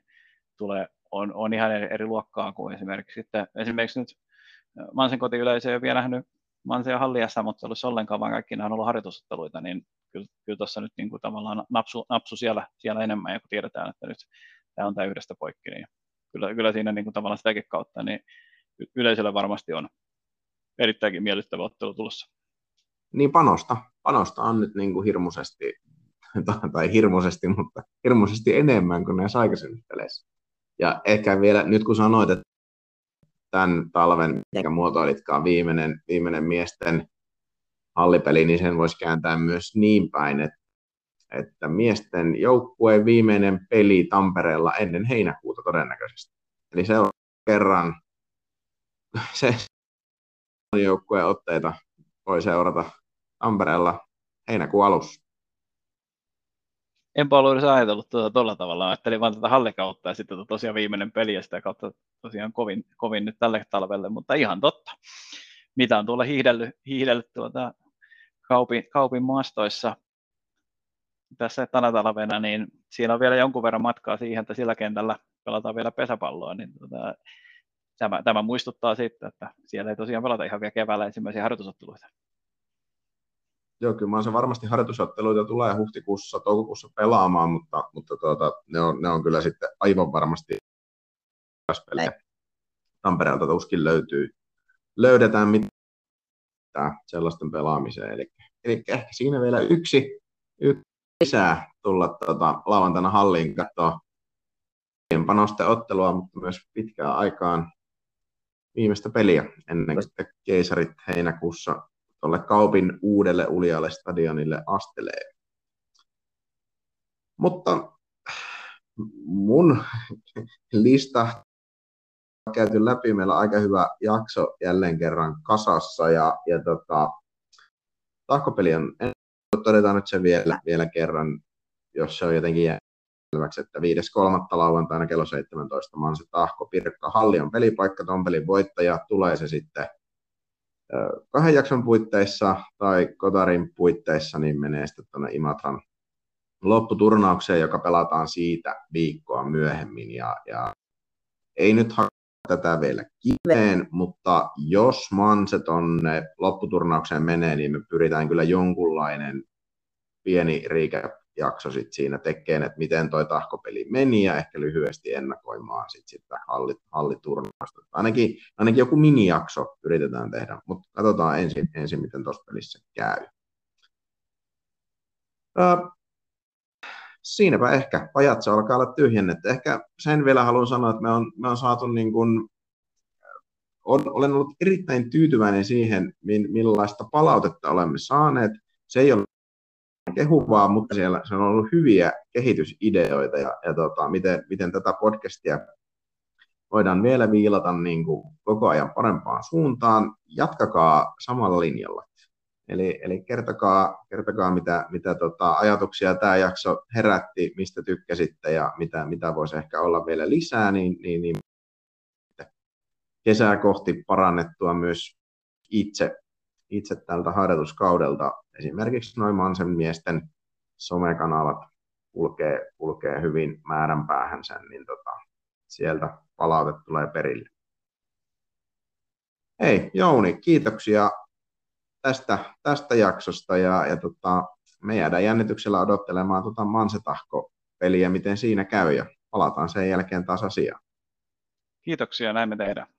on ihan eri luokkaa kuin esimerkiksi, että esimerkiksi nyt Mansen kotiyleisö ei ole vielä nähnyt Mansen ja Hallin SM-ottelussa ollenkaan, vaan kaikki nämä on ollut harjoitusotteluita, niin kyllä tuossa nyt niin kuin tavallaan napsu siellä enemmän, ja kun tiedetään, että nyt tämä on tämä yhdestä poikki, niin kyllä siinä niin kuin tavallaan sitäkin kautta, niin yleisöllä varmasti on erittäinkin miellyttävä ottelu tulossa. Niin panosta on nyt niin kuin hirmuisesti enemmän kuin näissä aikaisemmissa peleissä. Ja ehkä vielä, nyt kun sanoit, että tämän talven, mikä muotoilitkaan viimeinen miesten hallipeli, niin sen voisi kääntää myös niin päin, että miesten joukkueen viimeinen peli Tampereella ennen heinäkuuta todennäköisesti. Eli se joukkueen otteita voi seurata Tampereella heinäkuun alussa. Enpä ollut edes ajatellut tuolla tavalla. Ajattelin vaan tätä hallikautta ja sitten tosiaan viimeinen peli ja sitä kautta tosiaan kovin nyt tälle talvelle, mutta ihan totta. Mitä on tuolla hiihdellyt tuota kaupin maastoissa tässä tänä talvena, niin siinä on vielä jonkun verran matkaa siihen, että sillä kentällä pelataan vielä pesäpalloa, niin tämä muistuttaa siitä, että siellä ei tosiaan pelata ihan vielä keväällä ensimmäisiä harjoitusotteluita. Joo, kyllä Manse varmasti harjoitusotteluita tulee huhtikuussa, toukokuussa pelaamaan, mutta ne on kyllä sitten aivan varmasti pelejä. Tampereelta tuskin löydetään mitään sellaisten pelaamiseen. Eli ehkä siinä vielä yksi lisää tulla lauantaina halliin katsoa panosten ottelua, mutta myös pitkään aikaan viimeistä peliä ennen kuin keisarit heinäkuussa tuolle Kaupin uudelle uljalle stadionille astelee. Mutta mun lista on käyty läpi. Meillä on aika hyvä jakso jälleen kerran kasassa. Ja Tahkopeli on, todetaan nyt se vielä kerran, jos se on jotenkin jääväksi, että 5.3. lauantaina kello 17 Manse Tahko Pirkkahalli on pelipaikka. Tuon pelin voittaja tulee se sitten 2 jakson puitteissa tai Kotarin puitteissa, niin menee sitten tuonne Imatran lopputurnaukseen, joka pelataan siitä viikkoa myöhemmin. Ja ei nyt hakea tätä vielä kiveen, mutta jos Manse tuonne lopputurnaukseen menee, niin me pyritään kyllä jonkunlainen pieni recap-jakso sit siinä tekemään, että miten toi Tahkopeli meni ja ehkä lyhyesti ennakoimaan sitä halliturnausta. Ainakin joku minijakso yritetään tehdä, mutta katsotaan ensin miten tuossa pelissä käy. Siinäpä ehkä pajatso alkaa olla tyhjennetty. Ehkä sen vielä haluan sanoa, että me on saatu niin kuin, olen ollut erittäin tyytyväinen siihen, millaista palautetta olemme saaneet. Se ei ole kehuvaa, mutta siellä on ollut hyviä kehitysideoita ja miten tätä podcastia voidaan vielä viilata niin kuin koko ajan parempaan suuntaan. Jatkakaa samalla linjalla. Eli kertokaa mitä ajatuksia tämä jakso herätti, mistä tykkäsitte ja mitä voisi ehkä olla vielä lisää, niin kesää kohti parannettua myös itse tältä harjoituskaudelta. Esimerkiksi noin Mansen miesten somekanavat kulkee hyvin määränpäähänsä, niin sieltä palaute tulee perille. Hei Jouni, kiitoksia tästä jaksosta ja me jäädään jännityksellä odottelemaan Manse-Tahko-peliä, miten siinä käy, ja palataan sen jälkeen taas asiaan. Kiitoksia, näin me tehdään.